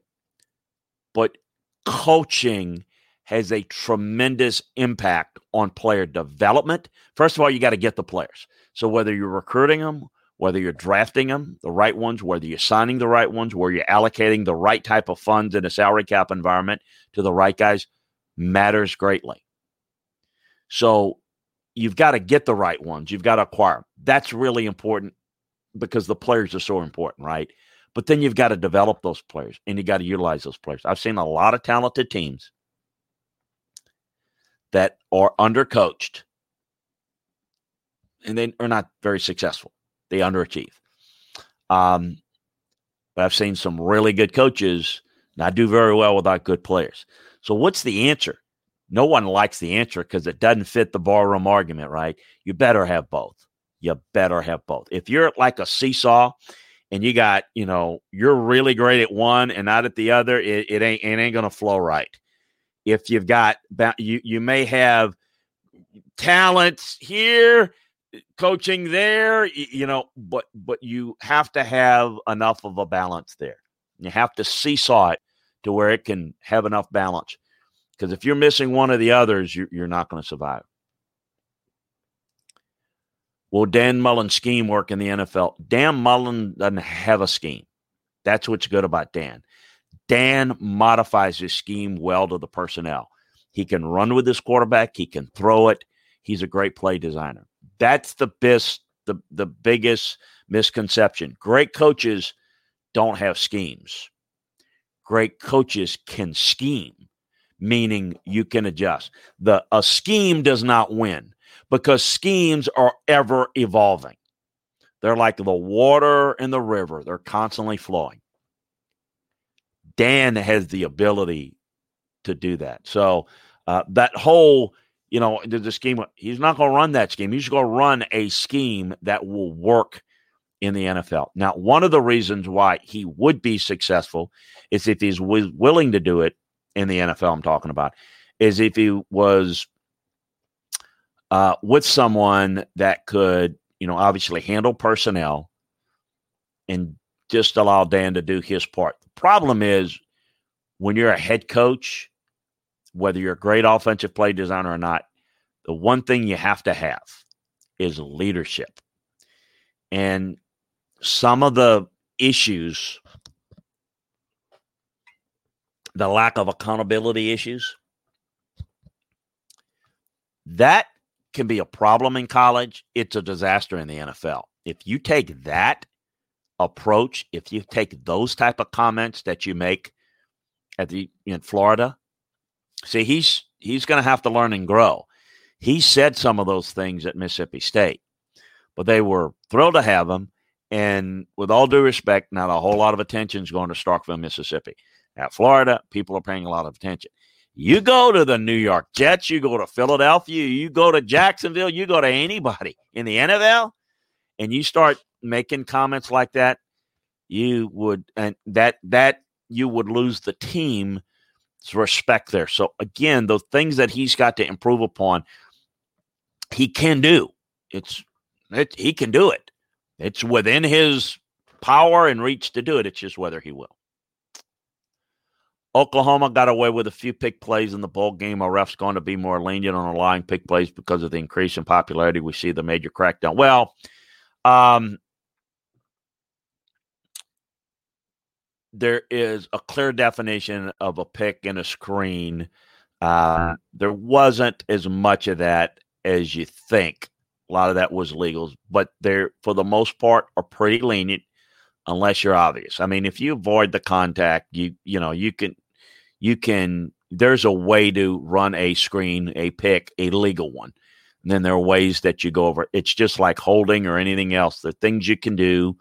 But coaching has a tremendous impact on player development. First of all, you got to get the players. So whether you're recruiting them, whether you're drafting them, the right ones, whether you're signing the right ones, where you're allocating the right type of funds in a salary cap environment to the right guys, matters greatly. So you've got to get the right ones. You've got to acquire them. That's really important, because the players are so important, right? But then you've got to develop those players, and you got to utilize those players. I've seen a lot of talented teams that are undercoached, and they are not very successful. They underachieve. Um, but I've seen some really good coaches not do very well without good players. So what's the answer? No one likes the answer because it doesn't fit the barroom argument, right? You better have both. You better have both. If you're like a seesaw and you got, you know, you're really great at one and not at the other, it, it ain't it ain't going to flow right. If you've got, you, you may have talents here, coaching there, you know, but, but you have to have enough of a balance there. You have to seesaw it to where it can have enough balance. Because if you're missing one of the others, you're, you're not going to survive. Will Dan Mullen's scheme work in the N F L? Dan Mullen doesn't have a scheme. That's what's good about Dan. Dan modifies his scheme well to the personnel. He can run with his quarterback. He can throw it. He's a great play designer. That's the best, the, the biggest misconception. Great coaches don't have schemes. Great coaches can scheme, meaning you can adjust. The a scheme does not win, because schemes are ever evolving. They're like the water in the river. They're constantly flowing. Dan has the ability to do that. So uh, that whole, you know, the scheme, he's not going to run that scheme. He's going to run a scheme that will work in the N F L. Now, one of the reasons why he would be successful is if he's w- willing to do it in the N F L I'm talking about, is if he was uh, with someone that could, you know, obviously handle personnel and just allow Dan to do his part. The problem is when you're a head coach, whether you're a great offensive play designer or not, the one thing you have to have is leadership. And some of the issues, the lack of accountability issues, that can be a problem in college. It's a disaster in the N F L. If you take that approach, if you take those type of comments that you make at the in Florida, see, he's he's going to have to learn and grow. He said some of those things at Mississippi State, but they were thrilled to have him. And with all due respect, not a whole lot of attention is going to Starkville, Mississippi. At Florida, people are paying a lot of attention. You go to the New York Jets, you go to Philadelphia, you go to Jacksonville, you go to anybody in the N F L, and you start making comments like that, you would and that that you would lose the team's respect there. So again, those things that he's got to improve upon, he can do. It's it, he can do it. It's within his power and reach to do it. It's just whether he will. Oklahoma got away with a few pick plays in the bowl game. A ref's going to be more lenient on allowing pick plays because of the increase in popularity. We see the major crackdown. Well, um, there is a clear definition of a pick and a screen. Uh, there wasn't as much of that as you think. A lot of that was legals, but they're, for the most part, are pretty lenient unless you're obvious. I mean, if you avoid the contact, you you know, you can, you can. There's a way to run a screen, a pick, a legal one. And then there are ways that you go over. It's just like holding or anything else. There are things you can do.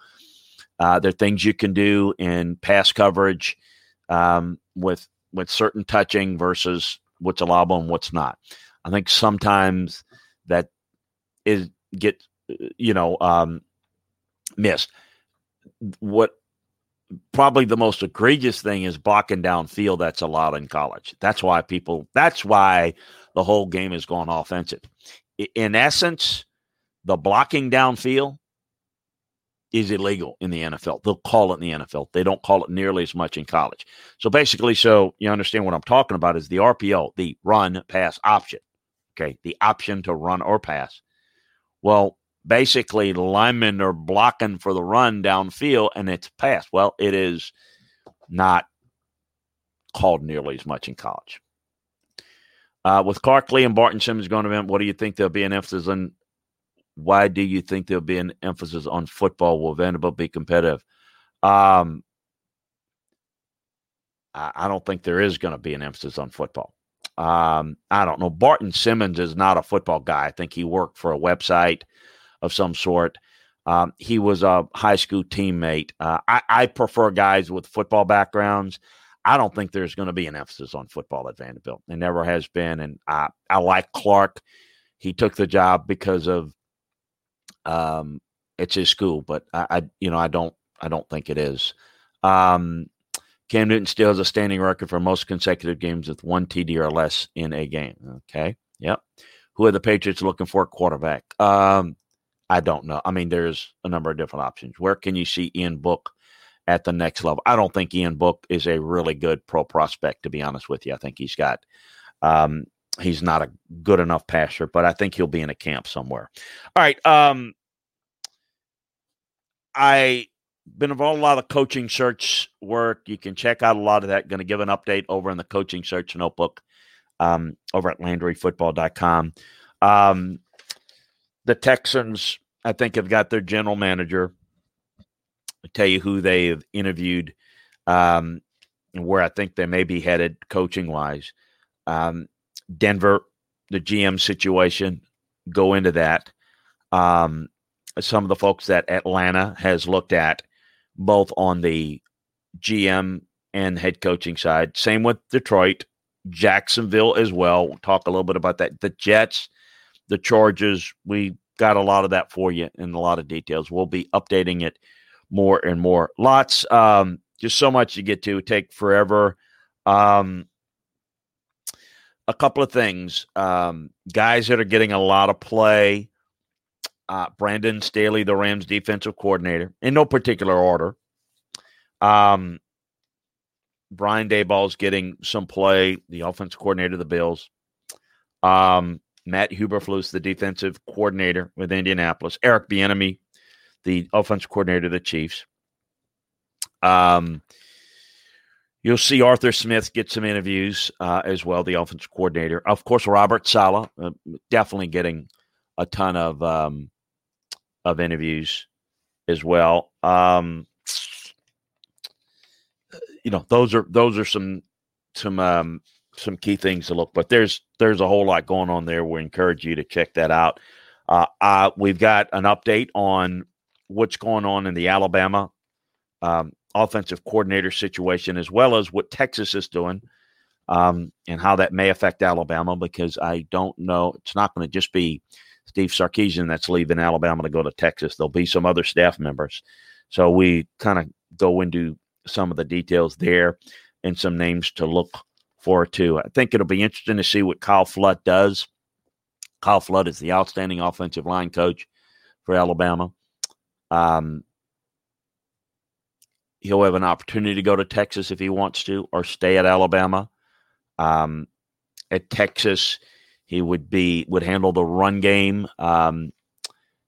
Uh, there are things you can do in pass coverage um, with with certain touching versus what's allowable and what's not. I think sometimes that is get you know um missed. What probably the most egregious thing is blocking downfield. That's allowed in college. That's why people that's why the whole game is going offensive. In essence, the blocking downfield is illegal in the N F L. They'll call it in the N F L. They don't call it nearly as much in college. So basically, so you understand what I'm talking about is the R P O, the run pass option. Okay, the option to run or pass. Well, basically, linemen are blocking for the run downfield, and it's pass. Well, it is not called nearly as much in college. Uh, with Clarkley and Barton Simmons going to be, what do you think there'll be an emphasis on? Why do you think there'll be an emphasis on football? Will Vanderbilt be competitive? Um, I, I don't think there is going to be an emphasis on football. Um, I don't know. Barton Simmons is not a football guy. I think he worked for a website of some sort. Um, he was a high school teammate. Uh, I, I prefer guys with football backgrounds. I don't think there's going to be an emphasis on football at Vanderbilt. It never has been. And I, I like Clark. He took the job because of, um, it's his school, but I, I you know, I don't, I don't think it is. Um, Cam Newton still has a standing record for most consecutive games with one T D or less in a game. Okay, yep. Who are the Patriots looking for a quarterback? Um, I don't know. I mean, there's a number of different options. Where can you see Ian Book at the next level? I don't think Ian Book is a really good pro prospect, to be honest with you. I think he's got um, – he's not a good enough passer, but I think he'll be in a camp somewhere. All right. Um, I – Been involved in a lot of coaching search work. You can check out a lot of that. Going to give an update over in the coaching search notebook um, over at landry football dot com. Um, the Texans, I think, have got their general manager. I'll tell you who they have interviewed um, and where I think they may be headed coaching-wise. Um, Denver, the G M situation, go into that. Um, some of the folks that Atlanta has looked at, both on the G M and head coaching side. Same with Detroit, Jacksonville as well. We'll talk a little bit about that. The Jets, the Chargers, we got a lot of that for you in a lot of details. We'll be updating it more and more. Lots, um, just so much to get to. Take forever. Um, a couple of things. Um, guys that are getting a lot of play. Uh, Brandon Staley, the Rams defensive coordinator, in no particular order. Um, Brian Daboll's getting some play, the offensive coordinator of the Bills. Um, Matt Eberflus, the defensive coordinator with Indianapolis. Eric Bieniemy, the offensive coordinator of the Chiefs. Um, you'll see Arthur Smith get some interviews uh, as well, the offensive coordinator. Of course, Robert Saleh, uh, definitely getting a ton of um, of interviews as well. Um, you know, those are those are some some um, some key things to look. But there's there's a whole lot going on there. We encourage you to check that out. Uh, uh, we've got an update on what's going on in the Alabama um, offensive coordinator situation, as well as what Texas is doing um, and how that may affect Alabama. Because I don't know, it's not going to just be Steve Sarkisian that's leaving Alabama to go to Texas. There'll be some other staff members. So we kind of go into some of the details there and some names to look for too. I think it'll be interesting to see what Kyle Flood does. Kyle Flood is the outstanding offensive line coach for Alabama. Um, he'll have an opportunity to go to Texas if he wants to, or stay at Alabama. Um, at Texas, he would be would handle the run game. Um,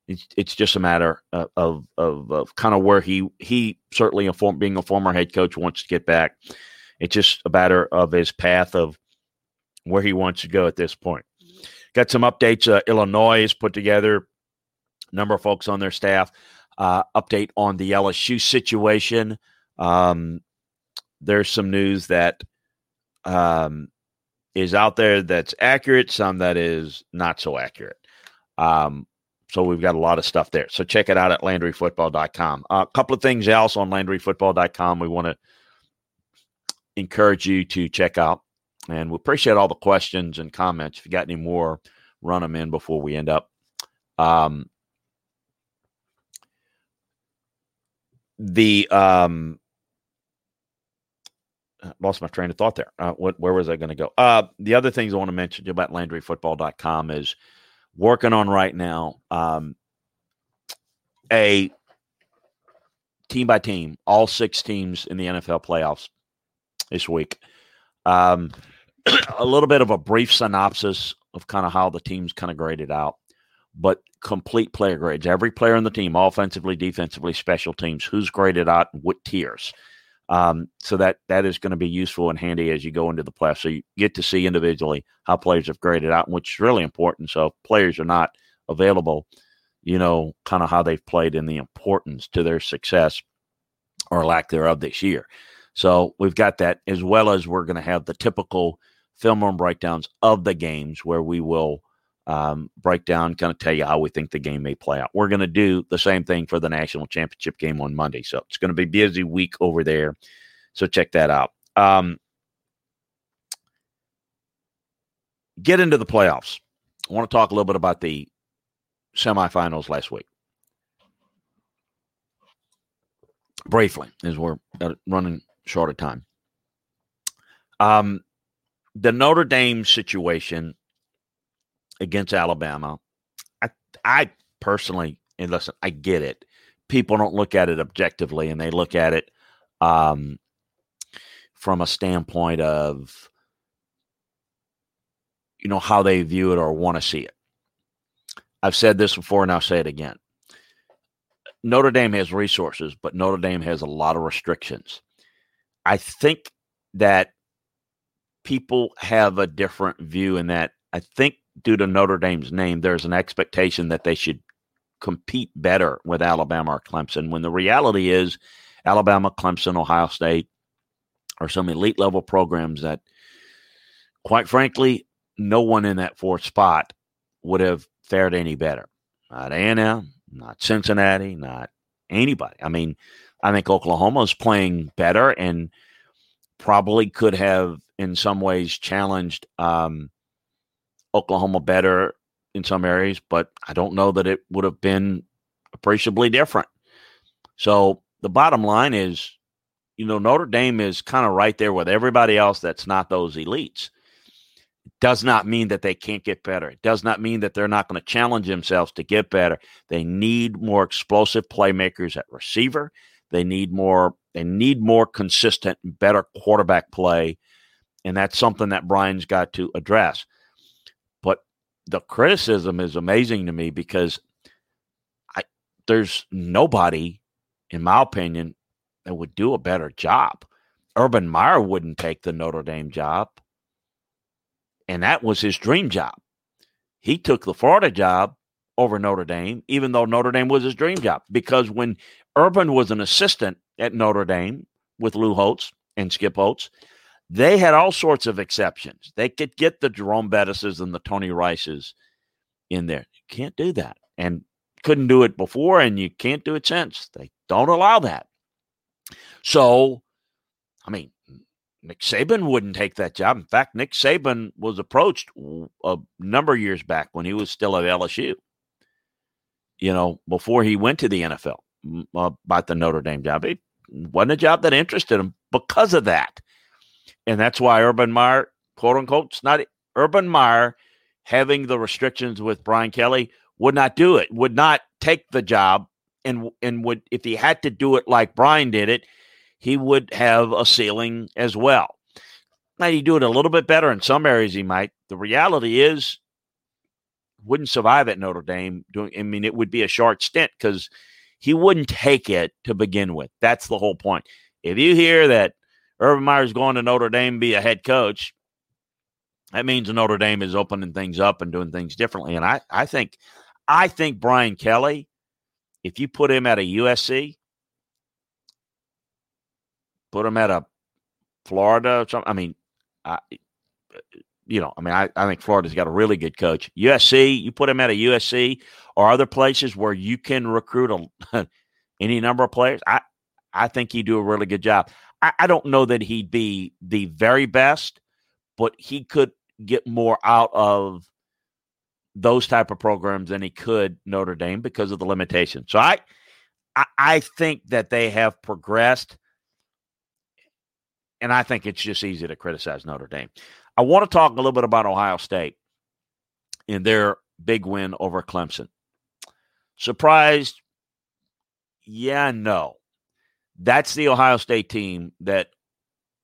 it's, it's just a matter of of, of, of kind of where he he certainly a form, being a former head coach wants to get back. It's just a matter of his path of where he wants to go at this point. Got some updates. Uh, Illinois has put together a number of folks on their staff. Uh, update on the L S U situation. Um, there's some news that um, is out there that's accurate, some that is not so accurate. Um, so we've got a lot of stuff there. So check it out at landry football dot com. A uh, couple of things else on landry football dot com we want to encourage you to check out. And we appreciate all the questions and comments. If you got any more, run them in before we end up. Um, The um, lost my train of thought there. Uh, what, where was I going to go? Uh, the other things I want to mention about landry football dot com is working on right now um, a team by team, all six teams in the N F L playoffs this week. Um, a little bit of a brief synopsis of kind of how the teams kind of graded out. But complete player grades, every player on the team, offensively, defensively, special teams, who's graded out and what tiers. Um, so that that is going to be useful and handy as you go into the playoffs. So you get to see individually how players have graded out, which is really important. So if players are not available, you know, kind of how they've played and the importance to their success or lack thereof this year. So we've got that, as well as we're going to have the typical film room breakdowns of the games where we will Um, break down, kind of tell you how we think the game may play out. We're going to do the same thing for the national championship game on Monday. So it's going to be a busy week over there. So check that out. Um, get into the playoffs. I want to talk a little bit about the semifinals last week. Briefly, as we're running short of time. Um, the Notre Dame situation against Alabama, I, I personally, and listen, I get it. People don't look at it objectively, and they look at it um, from a standpoint of, you know, how they view it or want to see it. I've said this before, and I'll say it again. Notre Dame has resources, but Notre Dame has a lot of restrictions. I think that people have a different view in that. I think due to Notre Dame's name, there's an expectation that they should compete better with Alabama or Clemson, when the reality is Alabama, Clemson, Ohio State are some elite level programs that, quite frankly, no one in that fourth spot would have fared any better. Not A and M, not Cincinnati, not anybody. I mean, I think Oklahoma is playing better and probably could have in some ways challenged um, Oklahoma better in some areas, but I don't know that it would have been appreciably different. So the bottom line is, you know, Notre Dame is kind of right there with everybody else that's not those elites. does not mean that they can't get better. It does not mean that they're not going to challenge themselves to get better. They need more explosive playmakers at receiver. They need more, they need more consistent, better quarterback play. And that's something that Brian's got to address. But the criticism is amazing to me because I there's nobody, in my opinion, that would do a better job. Urban Meyer wouldn't take the Notre Dame job, and that was his dream job. He took the Florida job over Notre Dame, even though Notre Dame was his dream job, because when Urban was an assistant at Notre Dame with Lou Holtz and Skip Holtz, they had all sorts of exceptions. They could get the Jerome Bettises and the Tony Rices in there. You can't do that, and couldn't do it before, and you can't do it since. They don't allow that. So, I mean, Nick Saban wouldn't take that job. In fact, Nick Saban was approached a number of years back when he was still at L S U, you know, before he went to the N F L uh, about the Notre Dame job. It wasn't a job that interested him because of that. And that's why Urban Meyer, quote unquote, it's not Urban Meyer having the restrictions with Brian Kelly would not do it, would not take the job. And and would, if he had to do it like Brian did it, he would have a ceiling as well. Might he do it a little bit better in some areas? He might. The reality is, wouldn't survive at Notre Dame. Doing, I mean, it would be a short stint because he wouldn't take it to begin with. That's the whole point. If you hear that Urban Meyer is going to Notre Dame be a head coach, that means Notre Dame is opening things up and doing things differently. And I, I think, I think Brian Kelly, if you put him at a U S C, put him at a Florida or something, I mean, I, you know, I mean, I, I think Florida's got a really good coach. U S C, you put him at a U S C or other places where you can recruit a, any number of players, I, I think he'd do a really good job. I, I don't know that he'd be the very best, but he could get more out of those type of programs than he could Notre Dame because of the limitations. So I, I, I think that they have progressed, and I think it's just easy to criticize Notre Dame. I want to talk a little bit about Ohio State in their big win over Clemson. Surprised? Yeah, no. That's the Ohio State team that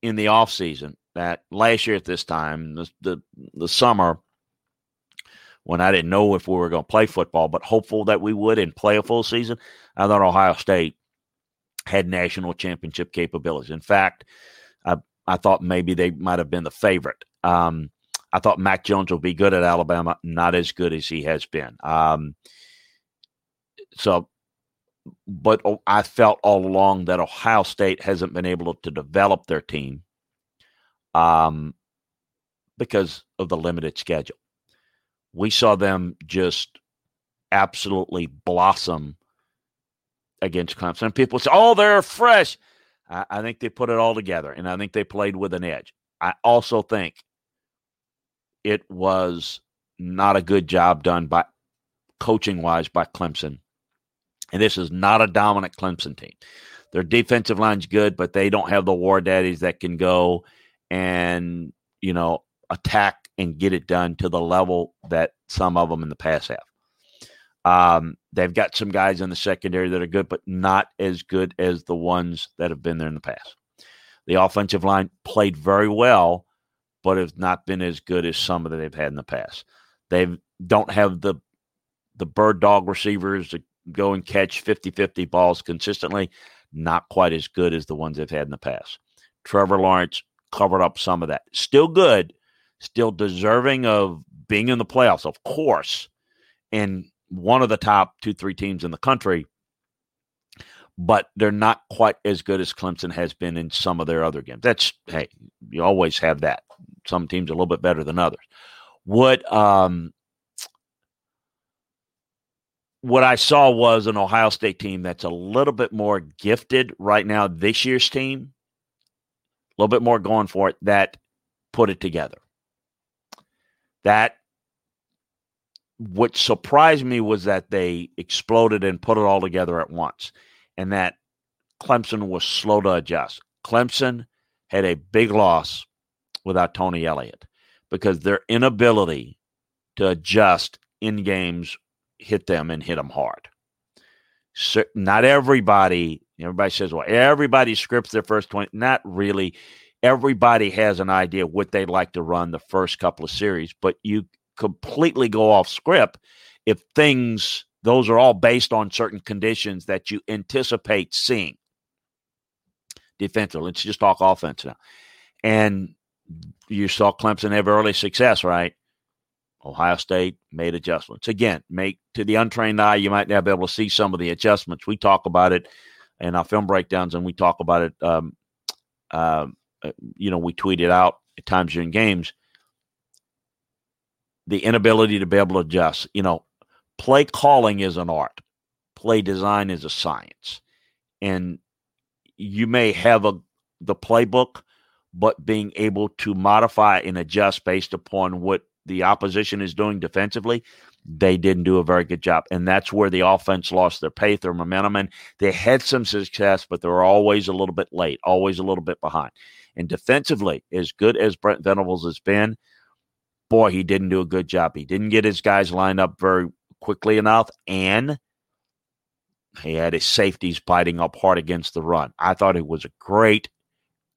in the offseason, that last year at this time, the the, the summer, when I didn't know if we were going to play football, but hopeful that we would and play a full season, I thought Ohio State had national championship capabilities. In fact, I, I thought maybe they might have been the favorite. Um, I thought Mac Jones will be good at Alabama, not as good as he has been. Um, so, but I felt all along that Ohio State hasn't been able to develop their team um, because of the limited schedule. We saw them just absolutely blossom against Clemson. People say, oh, they're fresh. I, I think they put it all together, and I think they played with an edge. I also think it was not a good job done by coaching-wise by Clemson, and this is not a dominant Clemson team. Their defensive line's good, but they don't have the war daddies that can go and, you know, attack and get it done to the level that some of them in the past have. Um, they've got some guys in the secondary that are good, but not as good as the ones that have been there in the past. The offensive line played very well, but has not been as good as some of that they've had in the past. They don't have the the bird dog receivers that go and catch fifty-fifty balls consistently, not quite as good as the ones they've had in the past. Trevor Lawrence covered up some of that. Still good, still deserving of being in the playoffs, of course, and one of the top two, three teams in the country, but they're not quite as good as Clemson has been in some of their other games. That's, hey, you always have that. Some teams are a little bit better than others. What, um, what I saw was an Ohio State team that's a little bit more gifted right now, this year's team, a little bit more going for it, that put it together. That what surprised me was that they exploded and put it all together at once, and that Clemson was slow to adjust. Clemson had a big loss without Tony Elliott. because their inability to adjust in games hit them and hit them hard. So not everybody, everybody says, well, everybody scripts their first twenty. Not really. Everybody has an idea what they'd like to run the first couple of series, but you completely go off script if things, those are all based on certain conditions that you anticipate seeing. Defensive. Let's just talk offense now. And you saw Clemson have early success, right? Ohio State made adjustments. Again, make to the untrained eye, you might not be able to see some of the adjustments. We talk about it in our film breakdowns, and we talk about it. Um, uh, you know, we tweet it out at times during games. The inability to be able to adjust. You know, play calling is an art. Play design is a science. And you may have a the playbook, but being able to modify and adjust based upon what the opposition is doing defensively, they didn't do a very good job. And that's where the offense lost their pace, their momentum. And they had some success, but they were always a little bit late, always a little bit behind. And defensively, as good as Brent Venables has been, boy, he didn't do a good job. He didn't get his guys lined up very quickly enough, and he had his safeties biting up hard against the run. I thought it was a great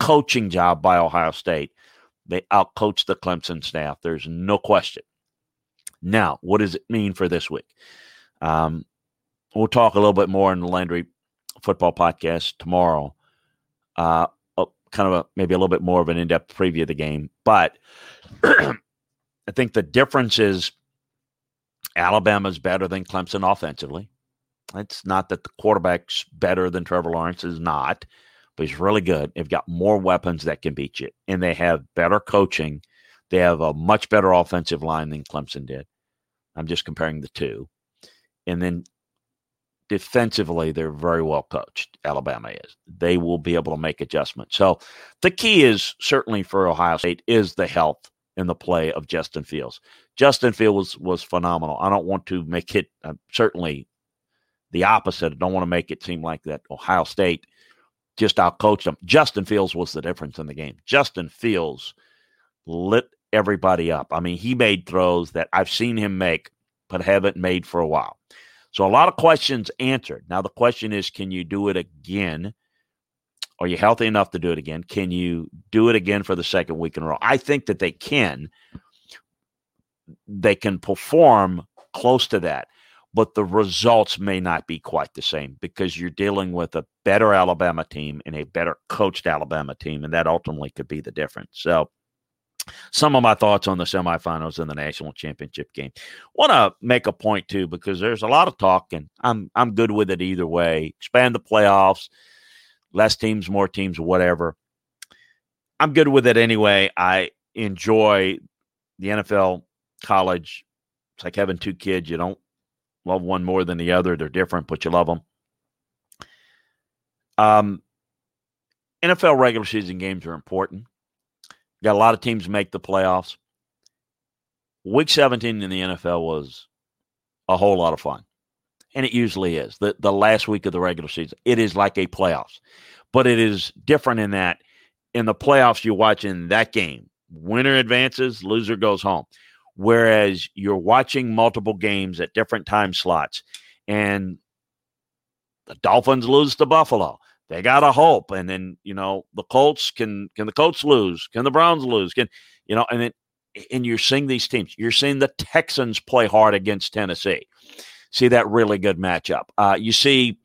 coaching job by Ohio State. They outcoached the Clemson staff. There's no question. Now, what does it mean for this week? Um, we'll talk a little bit more in the Landry Football Podcast tomorrow. Uh, uh, kind of a, maybe a little bit more of an in-depth preview of the game. But I think the difference is Alabama's better than Clemson offensively. It's not that the quarterback's better than Trevor Lawrence is not, but he's really good. They've got more weapons that can beat you, and they have better coaching. They have a much better offensive line than Clemson did. I'm just comparing the two. And then defensively, they're very well coached. Alabama is. They will be able to make adjustments. So the key is certainly for Ohio State is the health and the play of Justin Fields. Justin Fields was, was phenomenal. I don't want to make it uh, certainly the opposite. I don't want to make it seem like that Ohio State just outcoached them. Justin Fields was the difference in the game. Justin Fields lit everybody up. I mean, he made throws that I've seen him make, but haven't made for a while. So a lot of questions answered. Now the question is, can you do it again? Are you healthy enough to do it again? Can you do it again for the second week in a row? I think that they can. They can perform close to that. But the results may not be quite the same because you're dealing with a better Alabama team and a better coached Alabama team, and that ultimately could be the difference. So some of my thoughts on the semifinals in the national championship game. Want to make a point, too, because there's a lot of talk, and I'm I'm good with it either way. Expand the playoffs, less teams, more teams, whatever. I'm good with it anyway. I enjoy the N F L, college. It's like having two kids. You don't love one more than the other. They're different, but you love them. Um, N F L regular season games are important. Got a lot of teams make the playoffs. Week seventeen in the N F L was a whole lot of fun. And it usually is. The, the last week of the regular season, it is like a playoffs. But it is different in that in the playoffs, you're watching that game. Winner advances, loser goes home. Whereas you're watching multiple games at different time slots, and the Dolphins lose to Buffalo. They got a hope. And then, you know, the Colts can, can the Colts lose? Can the Browns lose? Can, you know, and then, and you're seeing these teams, you're seeing the Texans play hard against Tennessee. See that really good matchup. Uh, you see,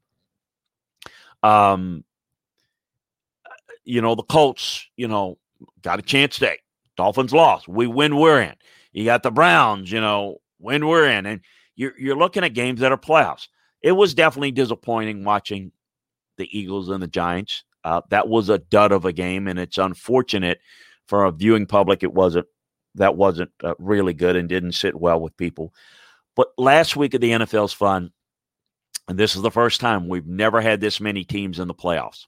um, you know, the Colts, you know, got a chance today. Dolphins lost. We win, we're in. You got the Browns, you know, when we're in. And you're, you're looking at games that are playoffs. It was definitely disappointing watching the Eagles and the Giants. Uh, that was a dud of a game, and it's unfortunate for a viewing public. It wasn't that wasn't uh, really good and didn't sit well with people. But last week of the N F L's fun, and this is the first time we've never had this many teams in the playoffs.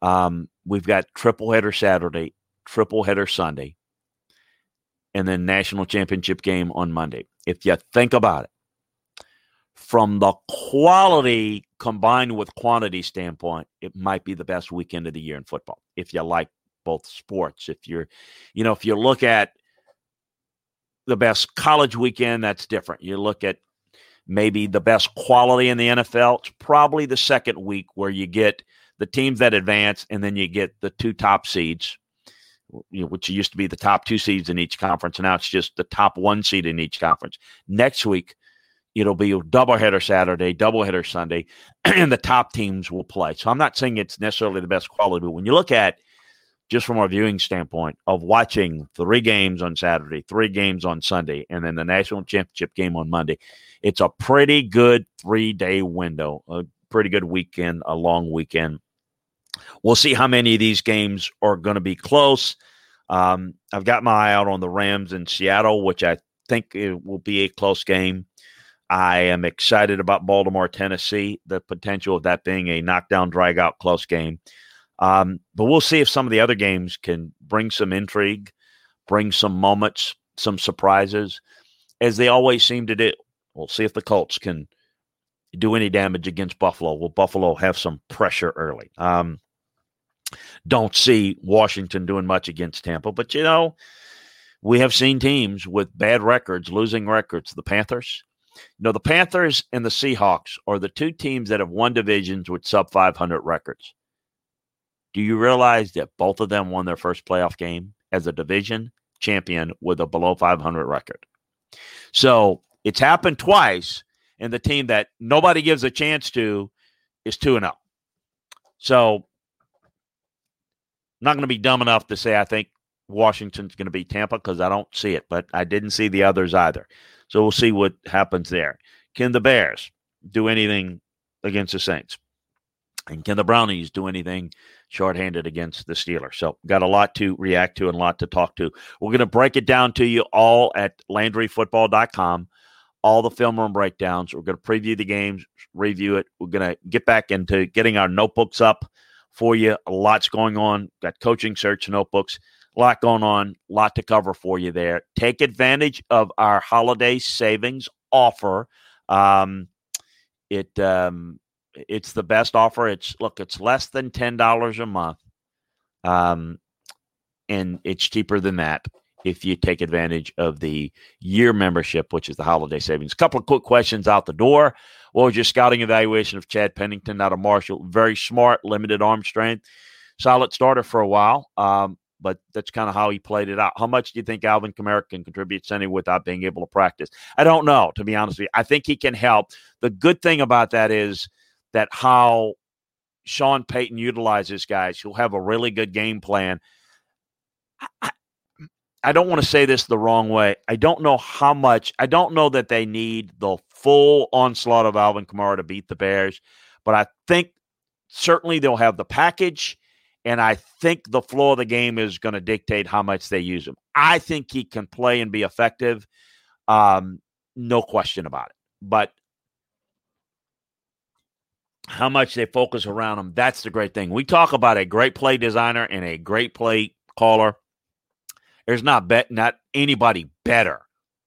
Um, we've got triple header Saturday, triple header Sunday, and then national championship game on Monday. If you think about it, from the quality combined with quantity standpoint, it might be the best weekend of the year in football. If you like both sports, if you're, you know, if you look at the best college weekend, that's different. You look at maybe the best quality in the N F L. It's probably the second week where you get the teams that advance, and then you get the two top seeds, you know, which used to be the top two seeds in each conference, and now it's just the top one seed in each conference. Next week, it'll be a doubleheader Saturday, doubleheader Sunday, and the top teams will play. So I'm not saying it's necessarily the best quality, but when you look at, just from our viewing standpoint, of watching three games on Saturday, three games on Sunday, and then the national championship game on Monday, it's a pretty good three-day window, a pretty good weekend, a long weekend. We'll see how many of these games are going to be close. Um, I've got my eye out on the Rams in Seattle, which I think it will be a close game. I am excited about Baltimore, Tennessee, the potential of that being a knockdown, drag-out close game. Um, but we'll see if some of the other games can bring some intrigue, bring some moments, some surprises, as they always seem to do. We'll see if the Colts can do any damage against Buffalo. Will Buffalo have some pressure early? Um, don't see Washington doing much against Tampa. But, you know, we have seen teams with bad records, losing records, the Panthers. You know, the Panthers and the Seahawks are the two teams that have won divisions with sub five hundred records. Do you realize that both of them won their first playoff game as a division champion with a below five hundred record? So it's happened twice, and the team that nobody gives a chance to is two and oh. So I'm not going to be dumb enough to say I think Washington's going to beat Tampa because I don't see it, but I didn't see the others either. So we'll see what happens there. Can the Bears do anything against the Saints? And can the Brownies do anything shorthanded against the Steelers? So got a lot to react to and a lot to talk to. We're going to break it down to you all at landry football dot com, all the film room breakdowns. We're going to preview the games, review it. We're going to get back into getting our notebooks up for you. A lot's going on. Got coaching search notebooks. A lot going on, a lot to cover for you there. Take advantage of our holiday savings offer. Um, it um, it's the best offer. It's look, it's less than ten dollars a month, um, and it's cheaper than that if you take advantage of the year membership, which is the holiday savings. A couple of quick questions out the door. What was your scouting evaluation of Chad Pennington out of Marshall? Very smart, limited arm strength, solid starter for a while. Um, But that's kind of how he played it out. How much do you think Alvin Kamara can contribute Sunday without being able to practice? I don't know, to be honest with you. I think he can help. The good thing about that is that how Sean Payton utilizes guys. He'll have a really good game plan. I, I don't want to say this the wrong way. I don't know how much. I don't know that they need the full onslaught of Alvin Kamara to beat the Bears. But I think certainly they'll have the package. And I think the flow of the game is going to dictate how much they use him. I think he can play and be effective. Um, no question about it. But how much they focus around him, that's the great thing. We talk about a great play designer and a great play caller. There's not be- not anybody better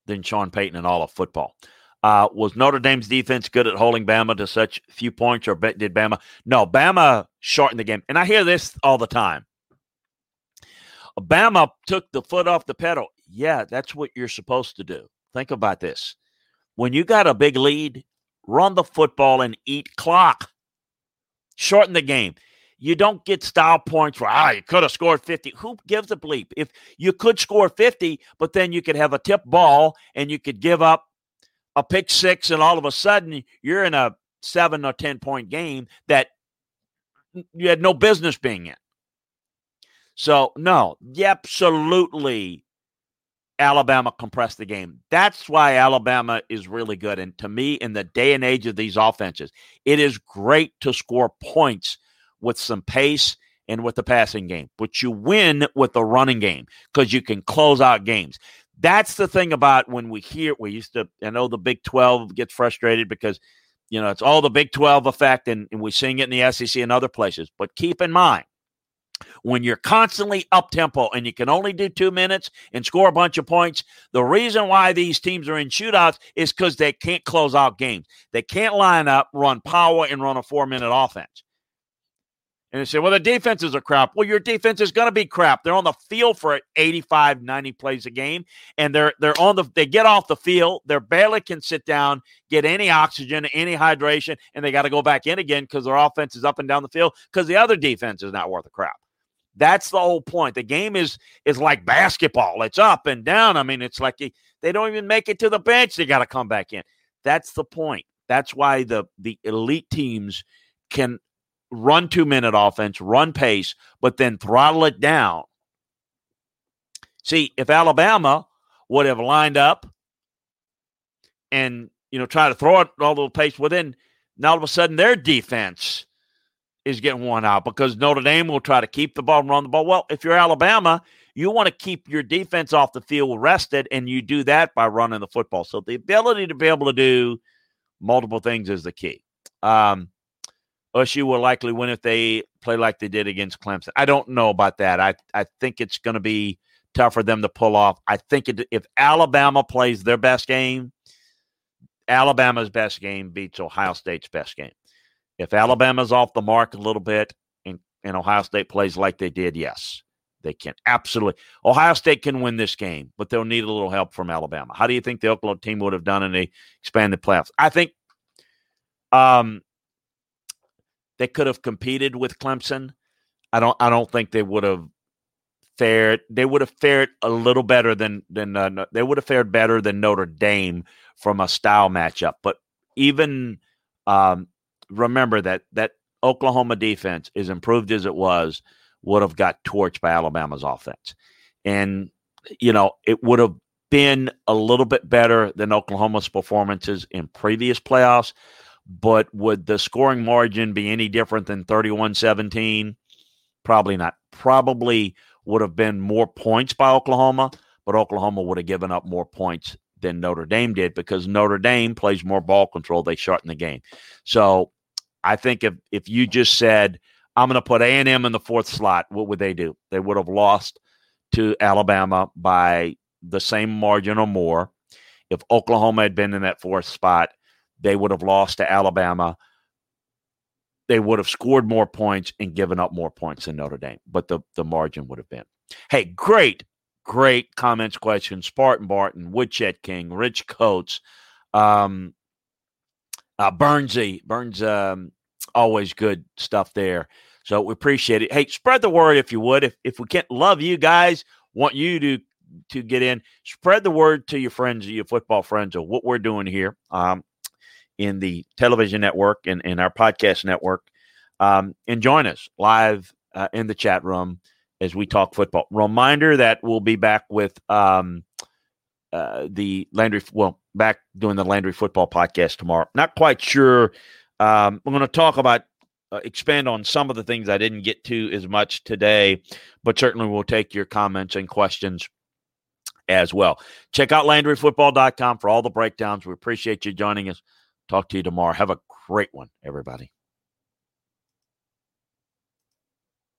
than Sean Payton in all of football. Uh, was Notre Dame's defense good at holding Bama to such few points, or did Bama? No, Bama shortened the game. And I hear this all the time. Bama took the foot off the pedal. Yeah, that's what you're supposed to do. Think about this. When you got a big lead, run the football and eat clock. Shorten the game. You don't get style points where, ah, you could have scored fifty. Who gives a bleep? If you could score fifty, but then you could have a tip ball and you could give up a pick six, and all of a sudden you're in a seven or ten point game that you had no business being in. So no, absolutely Alabama compressed the game. That's why Alabama is really good. And to me, in the day and age of these offenses, it is great to score points with some pace and with the passing game, but you win with the running game because you can close out games. That's the thing about when we hear, we used to, I know the Big twelve gets frustrated because, you know, it's all the Big twelve effect, and, and we're seeing it in the S E C and other places. But keep in mind, when you're constantly up-tempo and you can only do two minutes and score a bunch of points, the reason why these teams are in shootouts is because they can't close out games. They can't line up, run power, and run a four-minute offense. And they say, well, the defenses are crap. Well, your defense is going to be crap. They're on the field for eighty-five, ninety plays a game, and they're they're on the they get off the field. They barely can sit down, get any oxygen, any hydration, and they got to go back in again because their offense is up and down the field because the other defense is not worth a crap. That's the whole point. The game is is like basketball. It's up and down. I mean, it's like they, they don't even make it to the bench. They got to come back in. That's the point. That's why the the elite teams can – run two-minute offense, run pace, but then throttle it down. See, if Alabama would have lined up and, you know, try to throw it all the pace within, now all of a sudden their defense is getting worn out because Notre Dame will try to keep the ball and run the ball. Well, if you're Alabama, you want to keep your defense off the field rested, and you do that by running the football. So the ability to be able to do multiple things is the key. Um U S A will likely win if they play like they did against Clemson. I don't know about that. I, I think it's going to be tough for them to pull off. I think it, if Alabama plays their best game, Alabama's best game beats Ohio State's best game. If Alabama's off the mark a little bit and, and Ohio State plays like they did, yes, they can. Absolutely. Ohio State can win this game, but they'll need a little help from Alabama. How do you think the Oklahoma team would have done in the expanded playoffs? I think – um. They could have competed with Clemson. I don't. I don't think they would have fared. They would have fared a little better than than uh, they would have fared better than Notre Dame from a style matchup. But even um, remember that that Oklahoma defense, as improved as it was, would have got torched by Alabama's offense, and you know it would have been a little bit better than Oklahoma's performances in previous playoffs. But would the scoring margin be any different than thirty-one seventeen? Probably not. Probably would have been more points by Oklahoma, but Oklahoma would have given up more points than Notre Dame did because Notre Dame plays more ball control. They shorten the game. So I think if, if you just said, I'm going to put A and M in the fourth slot, what would they do? They would have lost to Alabama by the same margin or more. If Oklahoma had been in that fourth spot, they would have lost to Alabama. They would have scored more points and given up more points than Notre Dame, but the, the margin would have been. Hey, great, great comments, questions. Spartan Barton, Woodshed King, Rich Coates, um, uh, Burnsy. Burns, um, always good stuff there. So we appreciate it. Hey, spread the word if you would. If if we can't love you guys, want you to to get in, spread the word to your friends, your football friends, of what we're doing here. Um, in the television network and in our podcast network, um, and join us live uh, in the chat room as we talk football. Reminder that we'll be back with um, uh, the Landry, well, back doing the Landry Football Podcast tomorrow. Not quite sure. Um, we're going to talk about, uh, expand on some of the things I didn't get to as much today, but certainly we'll take your comments and questions as well. Check out landry football dot com for all the breakdowns. We appreciate you joining us. Talk to you tomorrow. Have a great one, everybody.